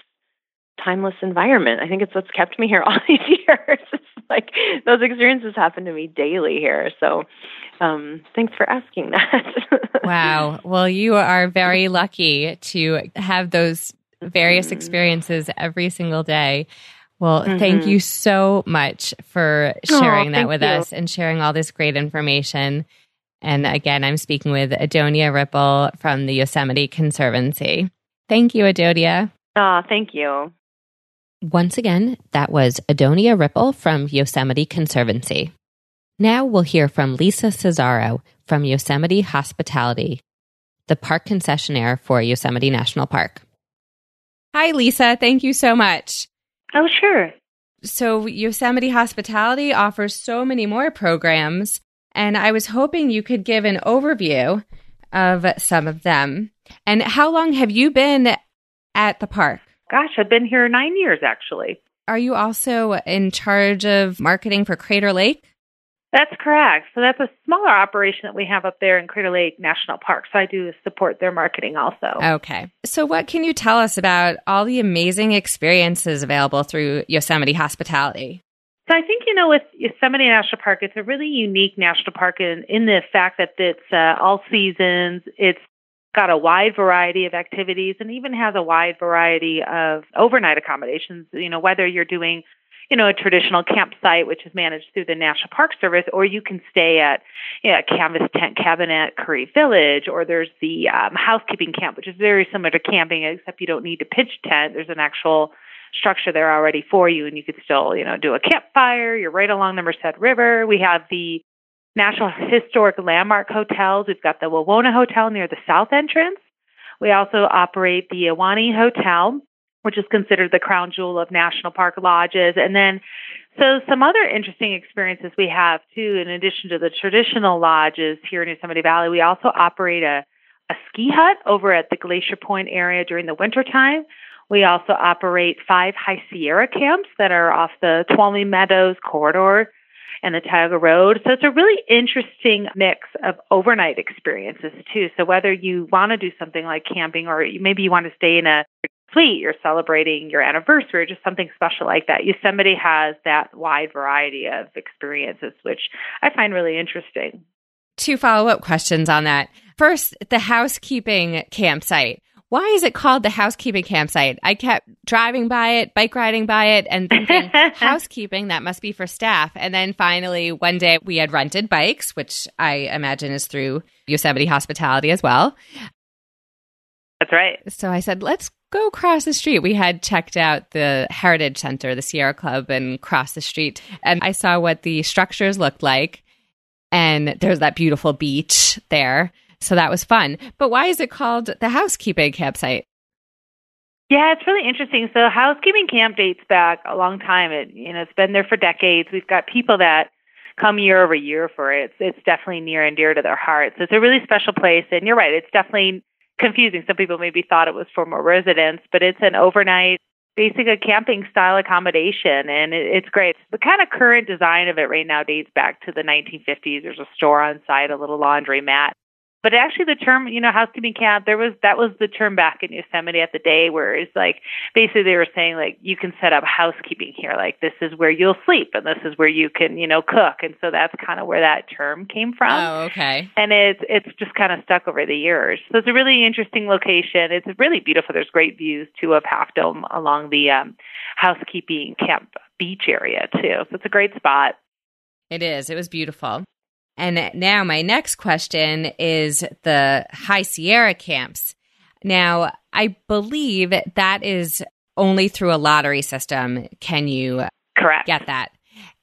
timeless environment. I think it's what's kept me here all these years. It's like those experiences happen to me daily here. So um, thanks for asking that. Wow. Well, you are very lucky to have those various mm-hmm. experiences every single day. Well, mm-hmm. thank you so much for sharing oh, that with you. us and sharing all this great information. And again, I'm speaking with Adonia Ripple from the Yosemite Conservancy. Thank you, Adonia. Oh, thank you. Once again, that was Adonia Ripple from Yosemite Conservancy. Now we'll hear from Lisa Cesaro from Yosemite Hospitality, the park concessionaire for Yosemite National Park. Hi, Lisa. Thank you so much. Oh, sure. So Yosemite Hospitality offers so many more programs, and I was hoping you could give an overview of some of them. And how long have you been at the park? Gosh, I've been here nine years, actually. Are you also in charge of marketing for Crater Lake? That's correct. So that's a smaller operation that we have up there in Crater Lake National Park. So I do support their marketing also. Okay. So what can you tell us about all the amazing experiences available through Yosemite Hospitality? So I think, you know, with Yosemite National Park, it's a really unique national park in, in the fact that it's uh, all seasons. It's got a wide variety of activities and even has a wide variety of overnight accommodations, you know, whether you're doing, you know, a traditional campsite, which is managed through the National Park Service, or you can stay at, you know, a canvas tent cabin at Curry Village, or there's the um, Housekeeping Camp, which is very similar to camping, except you don't need a pitch tent. There's an actual structure there already for you, and you could still, you know, do a campfire. You're right along the Merced River. We have the National Historic Landmark Hotels. We've got the Wawona Hotel near the south entrance. We also operate the Ahwahnee Hotel, which is considered the crown jewel of National Park Lodges. And then, so some other interesting experiences we have, too, in addition to the traditional lodges here in Yosemite Valley, we also operate a a ski hut over at the Glacier Point area during the wintertime. We also operate five High Sierra camps that are off the Tuolumne Meadows corridor and the Tioga Road. So it's a really interesting mix of overnight experiences, too. So whether you want to do something like camping, or maybe you want to stay in a suite, you're celebrating your anniversary, or just something special like that, Yosemite has that wide variety of experiences, which I find really interesting. Two follow-up questions on that. First, the housekeeping campsite. Why is it called the housekeeping campsite? I kept driving by it, bike riding by it, and thinking, housekeeping, that must be for staff. And then finally, one day we had rented bikes, which I imagine is through Yosemite Hospitality as well. That's right. So I said, let's go across the street. We had checked out the Heritage Center, the Sierra Club, and crossed the street. And I saw what the structures looked like. And there's that beautiful beach there. So that was fun. But why is it called the housekeeping campsite? Yeah, it's really interesting. So housekeeping camp dates back a long time. It, you know, it's been there for decades. We've got people that come year over year for it. It's, it's definitely near and dear to their hearts. So it's a really special place. And you're right, it's definitely confusing. Some people maybe thought it was for more residents, but it's an overnight, basically camping style accommodation. And it, it's great. The kind of current design of it right now dates back to the nineteen fifties. There's a store on site, a little laundromat. But actually the term, you know, housekeeping camp, there was, that was the term back in Yosemite at the day, where it's like, basically they were saying like, you can set up housekeeping here. Like, this is where you'll sleep and this is where you can, you know, cook. And so that's kind of where that term came from. Oh, okay. And it's, it's just kind of stuck over the years. So it's a really interesting location. It's really beautiful. There's great views too of Half Dome along the um, housekeeping camp beach area too. So it's a great spot. It is. It was beautiful. And now my next question is the High Sierra camps. Now, I believe that is only through a lottery system can you Correct. Get that.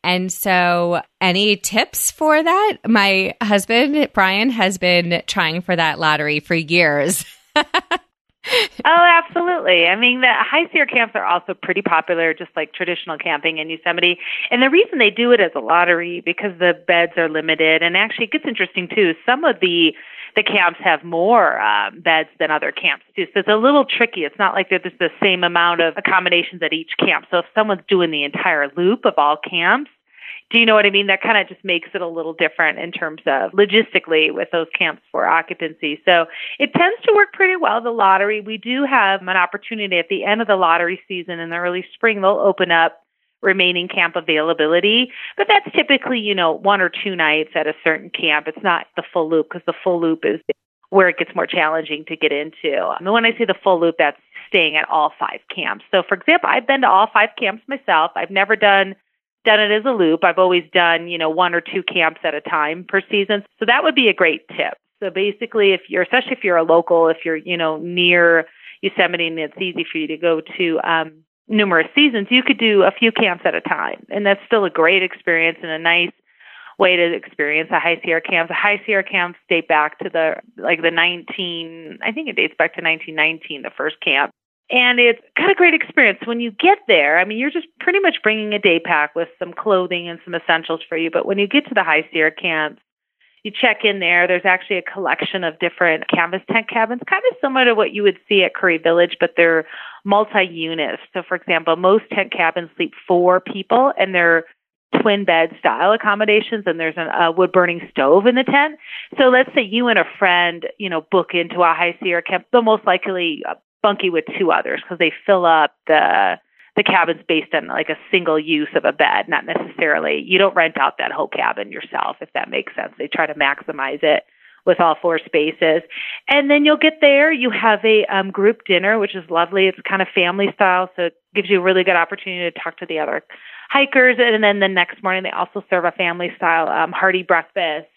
And so any tips for that? My husband, Brian, has been trying for that lottery for years. Oh, absolutely. I mean, the High Sierra camps are also pretty popular, just like traditional camping in Yosemite. And the reason they do it as a lottery, because the beds are limited. And actually, it gets interesting, too. Some of the the camps have more uh, beds than other camps, too. So it's a little tricky. It's not like there's the same amount of accommodations at each camp. So if someone's doing the entire loop of all camps, do you know what I mean? That kind of just makes it a little different in terms of logistically with those camps for occupancy. So it tends to work pretty well, the lottery. We do have an opportunity at the end of the lottery season in the early spring, they'll open up remaining camp availability. But that's typically, you know, one or two nights at a certain camp. It's not the full loop, because the full loop is where it gets more challenging to get into. I mean, when I say the full loop, that's staying at all five camps. So, for example, I've been to all five camps myself. I've never done done it as a loop. I've always done, you know, one or two camps at a time per season. So that would be a great tip. So basically, if you're, especially if you're a local, if you're, you know, near Yosemite and it's easy for you to go to um, numerous seasons, you could do a few camps at a time. And that's still a great experience and a nice way to experience the High Sierra camps. The High Sierra camps date back to the, like the 19, I think it dates back to nineteen nineteen, the first camp. And it's got a great experience. When you get there, I mean, you're just pretty much bringing a day pack with some clothing and some essentials for you. But when you get to the High Sierra camps, you check in there. There's actually a collection of different canvas tent cabins, kind of similar to what you would see at Curry Village, but they're multi-units. So, for example, most tent cabins sleep four people, and they're twin bed style accommodations, and there's a wood burning stove in the tent. So let's say you and a friend, you know, book into a High Sierra camp. They'll most likely bunkie with two others, because they fill up the the cabins based on like a single use of a bed, not necessarily, you don't rent out that whole cabin yourself, if that makes sense. They try to maximize it with all four spaces. And then you'll get there, you have a um, group dinner, which is lovely. It's kind of family style, so it gives you a really good opportunity to talk to the other hikers. And then the next morning, they also serve a family style um, hearty breakfast.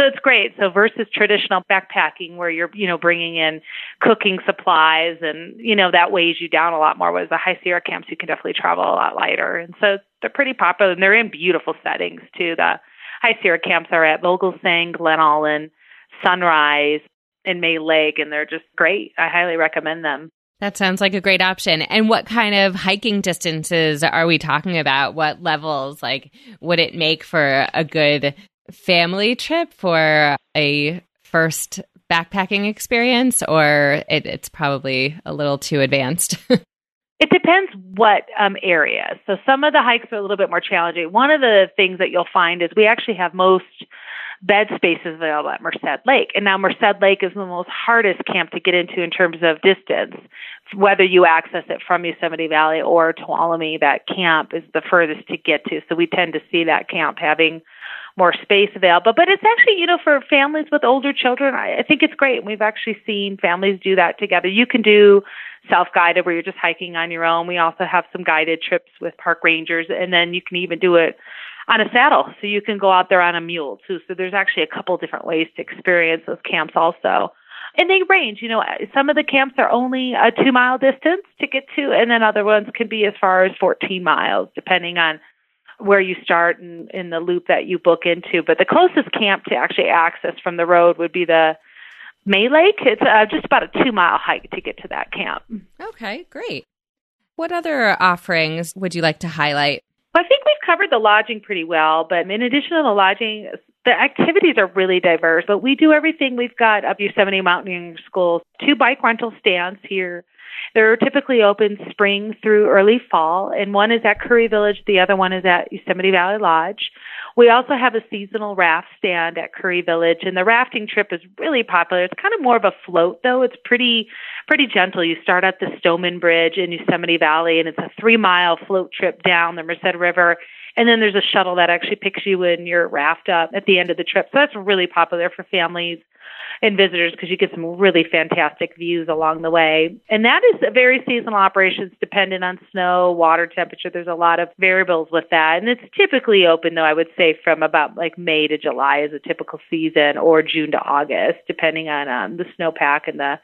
So it's great. So versus traditional backpacking, where you're, you know, bringing in cooking supplies and, you know, that weighs you down a lot more, whereas the High Sierra camps, you can definitely travel a lot lighter. And so they're pretty popular, and they're in beautiful settings too. The High Sierra camps are at Vogelsang, Glen Allen, Sunrise, and May Lake, and they're just great. I highly recommend them. That sounds like a great option. And what kind of hiking distances are we talking about? What levels, like, would it make for a good family trip for a first backpacking experience, or it, it's probably a little too advanced? It depends what um, area. So some of the hikes are a little bit more challenging. One of the things that you'll find is we actually have most bed spaces available at Merced Lake. And now Merced Lake is the most hardest camp to get into in terms of distance, whether you access it from Yosemite Valley or Tuolumne. That camp is the furthest to get to. So we tend to see that camp having more space available. But it's actually, you know, for families with older children, I, I think it's great. We've actually seen families do that together. You can do self-guided where you're just hiking on your own. We also have some guided trips with park rangers, and then you can even do it on a saddle. So you can go out there on a mule too. So there's actually a couple different ways to experience those camps also. And they range, you know, some of the camps are only a two mile distance to get to, and then other ones can be as far as fourteen miles, depending on where you start and in the loop that you book into. But the closest camp to actually access from the road would be the May Lake. It's uh, just about a two mile hike to get to that camp. Okay, great. What other offerings would you like to highlight? Well, I think we've covered the lodging pretty well, but in addition to the lodging, the activities are really diverse, but we do everything. We've got up Yosemite Mountaineering School, two bike rental stands here. They're typically open spring through early fall, and one is at Curry Village. The other one is at Yosemite Valley Lodge. We also have a seasonal raft stand at Curry Village, and the rafting trip is really popular. It's kind of more of a float, though. It's pretty pretty gentle. You start at the Stoneman Bridge in Yosemite Valley, and it's a three-mile float trip down the Merced River, and then there's a shuttle that actually picks you in your raft up at the end of the trip. So that's really popular for families and visitors because you get some really fantastic views along the way. And that is a very seasonal operations dependent on snow, water temperature. There's a lot of variables with that. And it's typically open, though, I would say from about like May to July is a typical season, or June to August, depending on um, the snowpack and the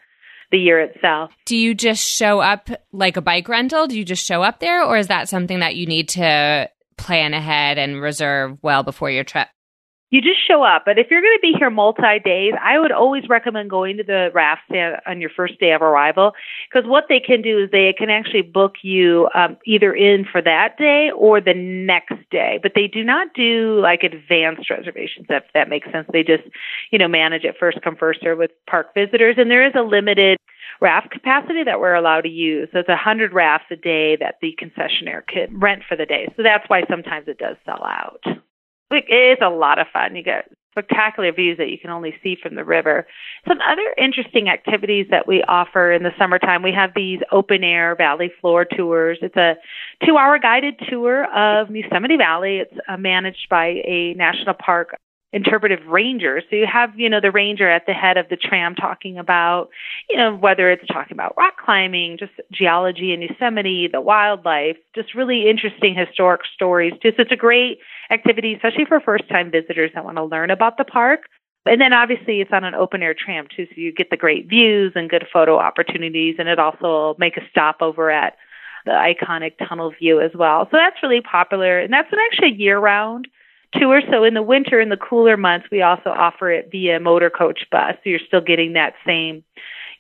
the year itself. Do you just show up like a bike rental? Do you just show up there? Or is that something that you need to plan ahead and reserve well before your trip? You just show up. But if you're going to be here multi-days, I would always recommend going to the raft stand on your first day of arrival, because what they can do is they can actually book you um, either in for that day or the next day. But they do not do like advanced reservations, if that makes sense. They just, you know, manage it first come, first serve with park visitors. And there is a limited raft capacity that we're allowed to use. So it's one hundred rafts a day that the concessionaire can rent for the day. So that's why sometimes it does sell out. It's a lot of fun. You get spectacular views that you can only see from the river. Some other interesting activities that we offer in the summertime, we have these open-air valley floor tours. It's a two-hour guided tour of Yosemite Valley. It's uh, managed by a national park interpretive ranger. So you have, you know, the ranger at the head of the tram talking about, you know, whether it's talking about rock climbing, just geology in Yosemite, the wildlife, just really interesting historic stories too. So it's a great activity, especially for first-time visitors that want to learn about the park. And then obviously it's on an open-air tram too, so you get the great views and good photo opportunities, and it also will make a stop over at the iconic tunnel view as well. So that's really popular, and that's an actually year-round tour. So in the winter, in the cooler months, we also offer it via motor coach bus. So you're still getting that same,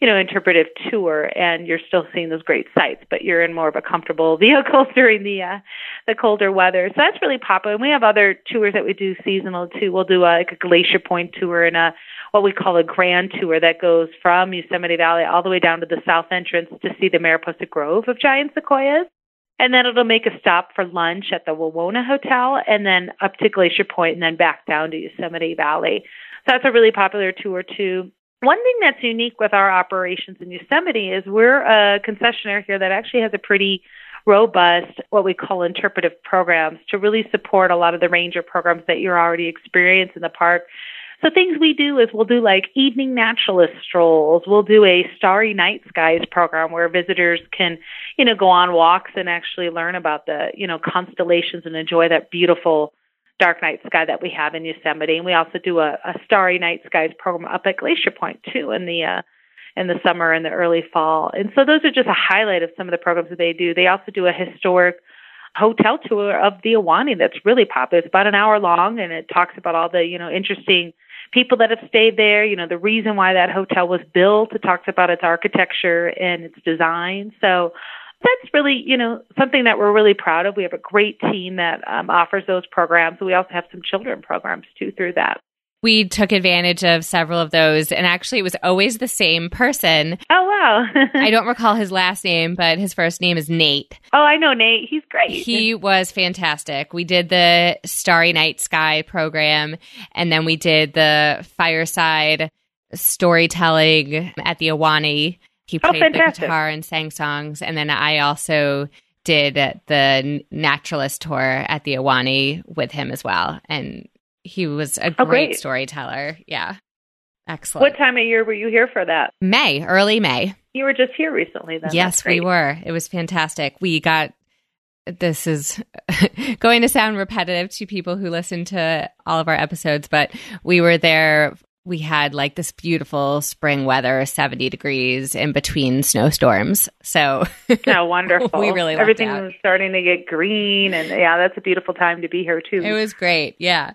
you know, interpretive tour, and you're still seeing those great sights, but you're in more of a comfortable vehicle during the uh, the colder weather. So that's really popular. And we have other tours that we do seasonal too. We'll do a, like a Glacier Point tour and a what we call a grand tour that goes from Yosemite Valley all the way down to the south entrance to see the Mariposa Grove of giant sequoias. And then it'll make a stop for lunch at the Wawona Hotel, and then up to Glacier Point, and then back down to Yosemite Valley. So that's a really popular tour too. One thing that's unique with our operations in Yosemite is we're a concessionaire here that actually has a pretty robust, what we call interpretive programs to really support a lot of the ranger programs that you're already experiencing in the park. So things we do is we'll do like evening naturalist strolls. We'll do a Starry Night Skies program where visitors can, you know, go on walks and actually learn about the, you know, constellations and enjoy that beautiful dark night sky that we have in Yosemite. And we also do a, a Starry Night Skies program up at Glacier Point too in the uh, in the summer and the early fall. And so those are just a highlight of some of the programs that they do. They also do a historic hotel tour of the Ahwahnee that's really popular. It's about an hour long, and it talks about all the, you know, interesting people that have stayed there, you know, the reason why that hotel was built. It talks about its architecture and its design. So that's really, you know, something that we're really proud of. We have a great team that um, offers those programs. We also have some children programs, too, through that. we took advantage of several of those, and actually it was always the same person. Oh, wow. I don't recall his last name, but his first name is Nate. Oh, I know Nate. He's great. He was fantastic. We did the Starry Night Sky program, and then we did the fireside storytelling at the Ahwahnee. He played oh, the guitar and sang songs, and then I also did the naturalist tour at the Ahwahnee with him as well, and he was a oh, great, great storyteller. Yeah. Excellent. What time of year were you here for that? May, early May. You were just here recently then. Yes, we were. It was fantastic. We got, this is going to sound repetitive to people who listen to all of our episodes, but we were there. We had like this beautiful spring weather, seventy degrees in between snowstorms. So oh, wonderful. We really loved it. Everything was starting to get green. And yeah, that's a beautiful time to be here too. It was great. Yeah.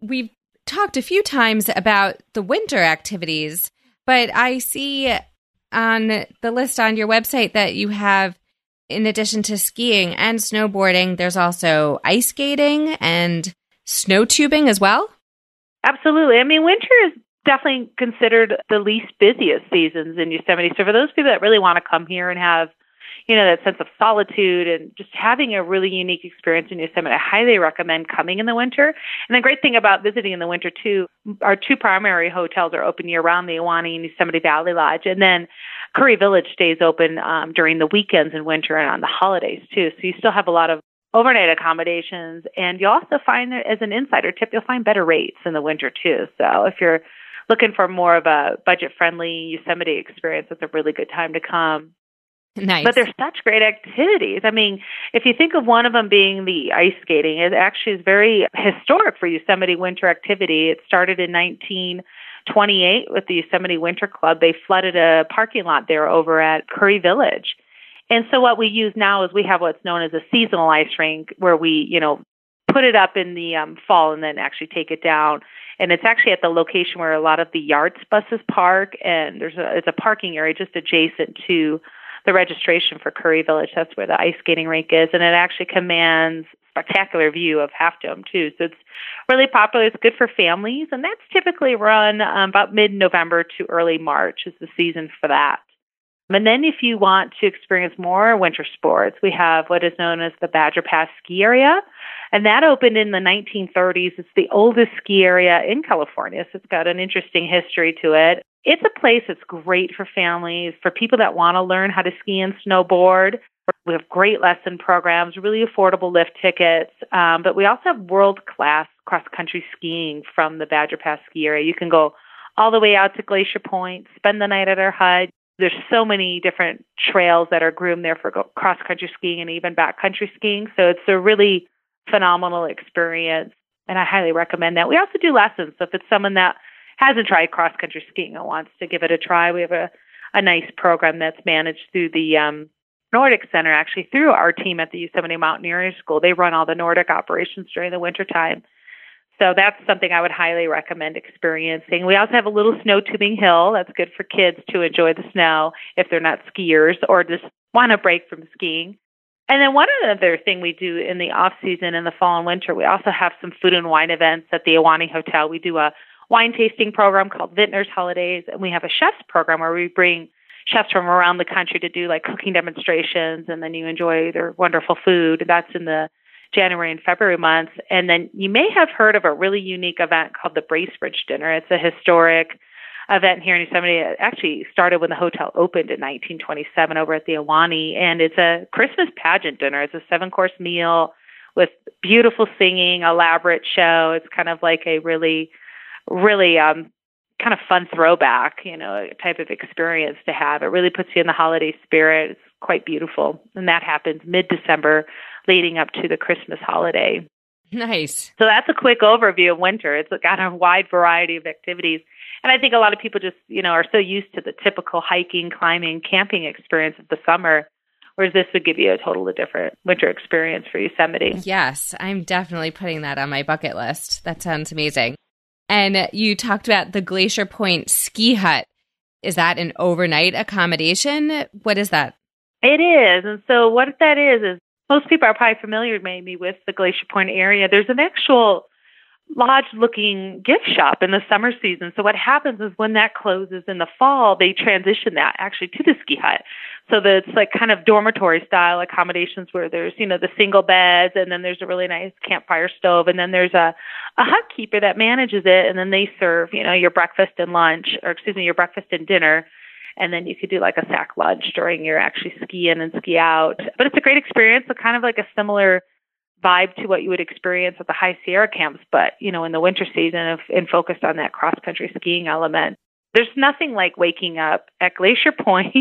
We've talked a few times about the winter activities, but I see on the list on your website that you have, in addition to skiing and snowboarding, there's also ice skating and snow tubing as well. Absolutely. I mean, winter is definitely considered the least busiest seasons in Yosemite. So for those people that really want to come here and have, you know, that sense of solitude and just having a really unique experience in Yosemite, I highly recommend coming in the winter. And the great thing about visiting in the winter, too, our two primary hotels are open year-round, the Ahwahnee and Yosemite Valley Lodge. And then Curry Village stays open um, during the weekends in winter and on the holidays, too. So you still have a lot of overnight accommodations. And you'll also find that, as an insider tip, you'll find better rates in the winter, too. So if you're looking for more of a budget-friendly Yosemite experience, it's a really good time to come. Nice. But they're such great activities. I mean, if you think of one of them being the ice skating, it actually is very historic for Yosemite winter activity. It started in nineteen twenty-eight with the Yosemite Winter Club. They flooded a parking lot there over at Curry Village. And so what we use now is we have what's known as a seasonal ice rink where we, you know, put it up in the um, fall and then actually take it down. And it's actually at the location where a lot of the Yards buses park, and there's a, it's a parking area just adjacent to the registration for Curry Village. That's where the ice skating rink is, and it actually commands a spectacular view of Half Dome too. So it's really popular. It's good for families, and that's typically run um, about mid-November to early March is the season for that. And then if you want to experience more winter sports, we have what is known as the Badger Pass ski area, and that opened in the nineteen thirties. It's the oldest ski area in California, so it's got an interesting history to it. It's a place that's great for families, for people that want to learn how to ski and snowboard. We have great lesson programs, really affordable lift tickets, um, but we also have world-class cross-country skiing from the Badger Pass ski area. You can go all the way out to Glacier Point, spend the night at our hut. There's so many different trails that are groomed there for cross-country skiing and even backcountry skiing, so it's a really phenomenal experience, and I highly recommend that. We also do lessons, so if it's someone that hasn't tried cross-country skiing and wants to give it a try, we have a, a nice program that's managed through the um, Nordic Center, actually through our team at the Yosemite Mountaineering School. They run all the Nordic operations during the wintertime. So that's something I would highly recommend experiencing. We also have a little snow tubing hill that's good for kids to enjoy the snow if they're not skiers or just want a break from skiing. And then one other thing we do in the off-season, in the fall and winter, we also have some food and wine events at the Ahwahnee Hotel. We do a wine tasting program called Vintner's Holidays, and we have a chef's program where we bring chefs from around the country to do like cooking demonstrations, and then you enjoy their wonderful food. That's in the January and February months. And then you may have heard of a really unique event called the Bracebridge Dinner. It's a historic event here in Yosemite. It actually started when the hotel opened in nineteen twenty-seven over at the Ahwahnee, and it's a Christmas pageant dinner. It's a seven-course meal with beautiful singing, elaborate show. It's kind of like a really really um, kind of fun throwback, you know, type of experience to have. It really puts you in the holiday spirit. It's quite beautiful. And that happens mid-December leading up to the Christmas holiday. Nice. So that's a quick overview of winter. It's got a wide variety of activities. And I think a lot of people just, you know, are so used to the typical hiking, climbing, camping experience of the summer, whereas this would give you a totally different winter experience for Yosemite. Yes, I'm definitely putting that on my bucket list. That sounds amazing. And you talked about the Glacier Point Ski Hut. Is that an overnight accommodation? What is that? It is. And so what that is, is most people are probably familiar maybe with the Glacier Point area. There's an actual lodge-looking gift shop in the summer season. So what happens is when that closes in the fall, they transition that actually to the ski hut. So that it's like kind of dormitory-style accommodations where there's, you know, the single beds, and then there's a really nice campfire stove, and then there's a, a hut keeper that manages it, and then they serve, you know, your breakfast and lunch, or excuse me, your breakfast and dinner. And then you could do like a sack lunch during your actually ski in and ski out. But it's a great experience. So kind of like a similar vibe to what you would experience at the High Sierra camps, but, you know, in the winter season and focused on that cross-country skiing element. There's nothing like waking up at Glacier Point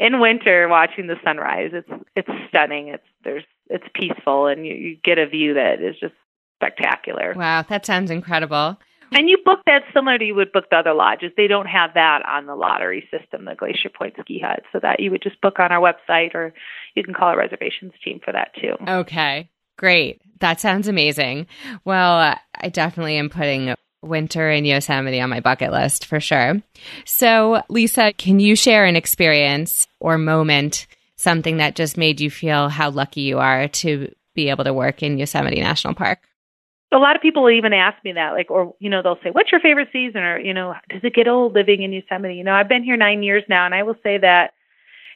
in winter watching the sunrise. It's it's stunning. It's there's it's peaceful, and you, you get a view that is just spectacular. Wow, that sounds incredible. And you book that similar to you would book the other lodges. They don't have that on the lottery system, the Glacier Point Ski Hut, so that you would just book on our website, or you can call our reservations team for that too. Okay, great. That sounds amazing. Well, I definitely am putting winter in Yosemite on my bucket list for sure. So, Lisa, can you share an experience or moment, something that just made you feel how lucky you are to be able to work in Yosemite National Park? A lot of people even ask me that, like, or, you know, they'll say, what's your favorite season? Or, you know, does it get old living in Yosemite? You know, I've been here nine years now, and I will say that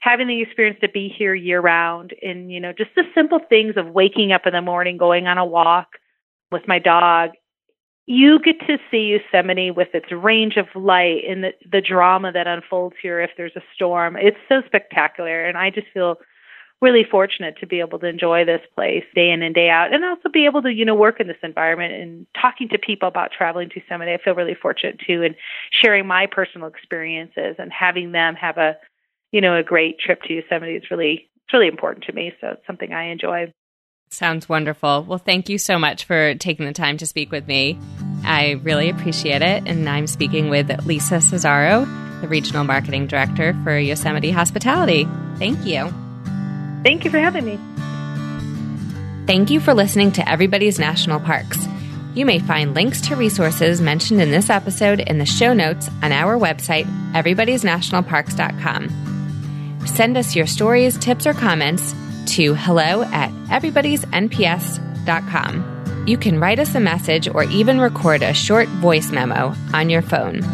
having the experience to be here year round, and, you know, just the simple things of waking up in the morning, going on a walk with my dog, you get to see Yosemite with its range of light and the, the drama that unfolds here if there's a storm. It's so spectacular, and I just feel really fortunate to be able to enjoy this place day in and day out, and also be able to, you know, work in this environment and talking to people about traveling to Yosemite. I feel really fortunate too, and sharing my personal experiences and having them have a, you know, a great trip to Yosemite is really, it's really important to me. So it's something I enjoy. Sounds wonderful. Well, thank you so much for taking the time to speak with me. I really appreciate it. And I'm speaking with Lisa Cesaro, the Regional Marketing Director for Yosemite Hospitality. Thank you. Thank you for having me. Thank you for listening to Everybody's National Parks. You may find links to resources mentioned in this episode in the show notes on our website, everybody's national parks dot com. Send us your stories, tips, or comments to hello at everybody's n p s dot com. You can write us a message or even record a short voice memo on your phone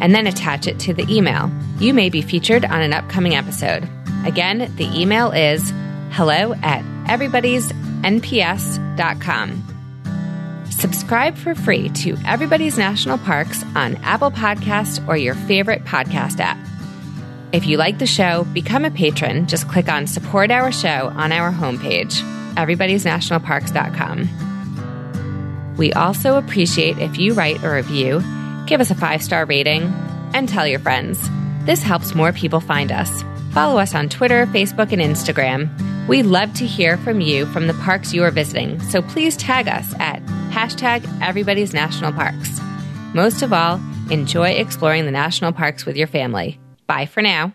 and then attach it to the email. You may be featured on an upcoming episode. Again, the email is hello at everybody's n p s dot com. Subscribe for free to Everybody's National Parks on Apple Podcasts or your favorite podcast app. If you like the show, become a patron. Just click on Support Our Show on our homepage, everybody's national parks dot com. We also appreciate if you write a review, give us a five-star rating, and tell your friends. This helps more people find us. Follow us on Twitter, Facebook, and Instagram. We love to hear from you from the parks you are visiting, so please tag us at hashtag everybody's national parks. Most of all, enjoy exploring the national parks with your family. Bye for now.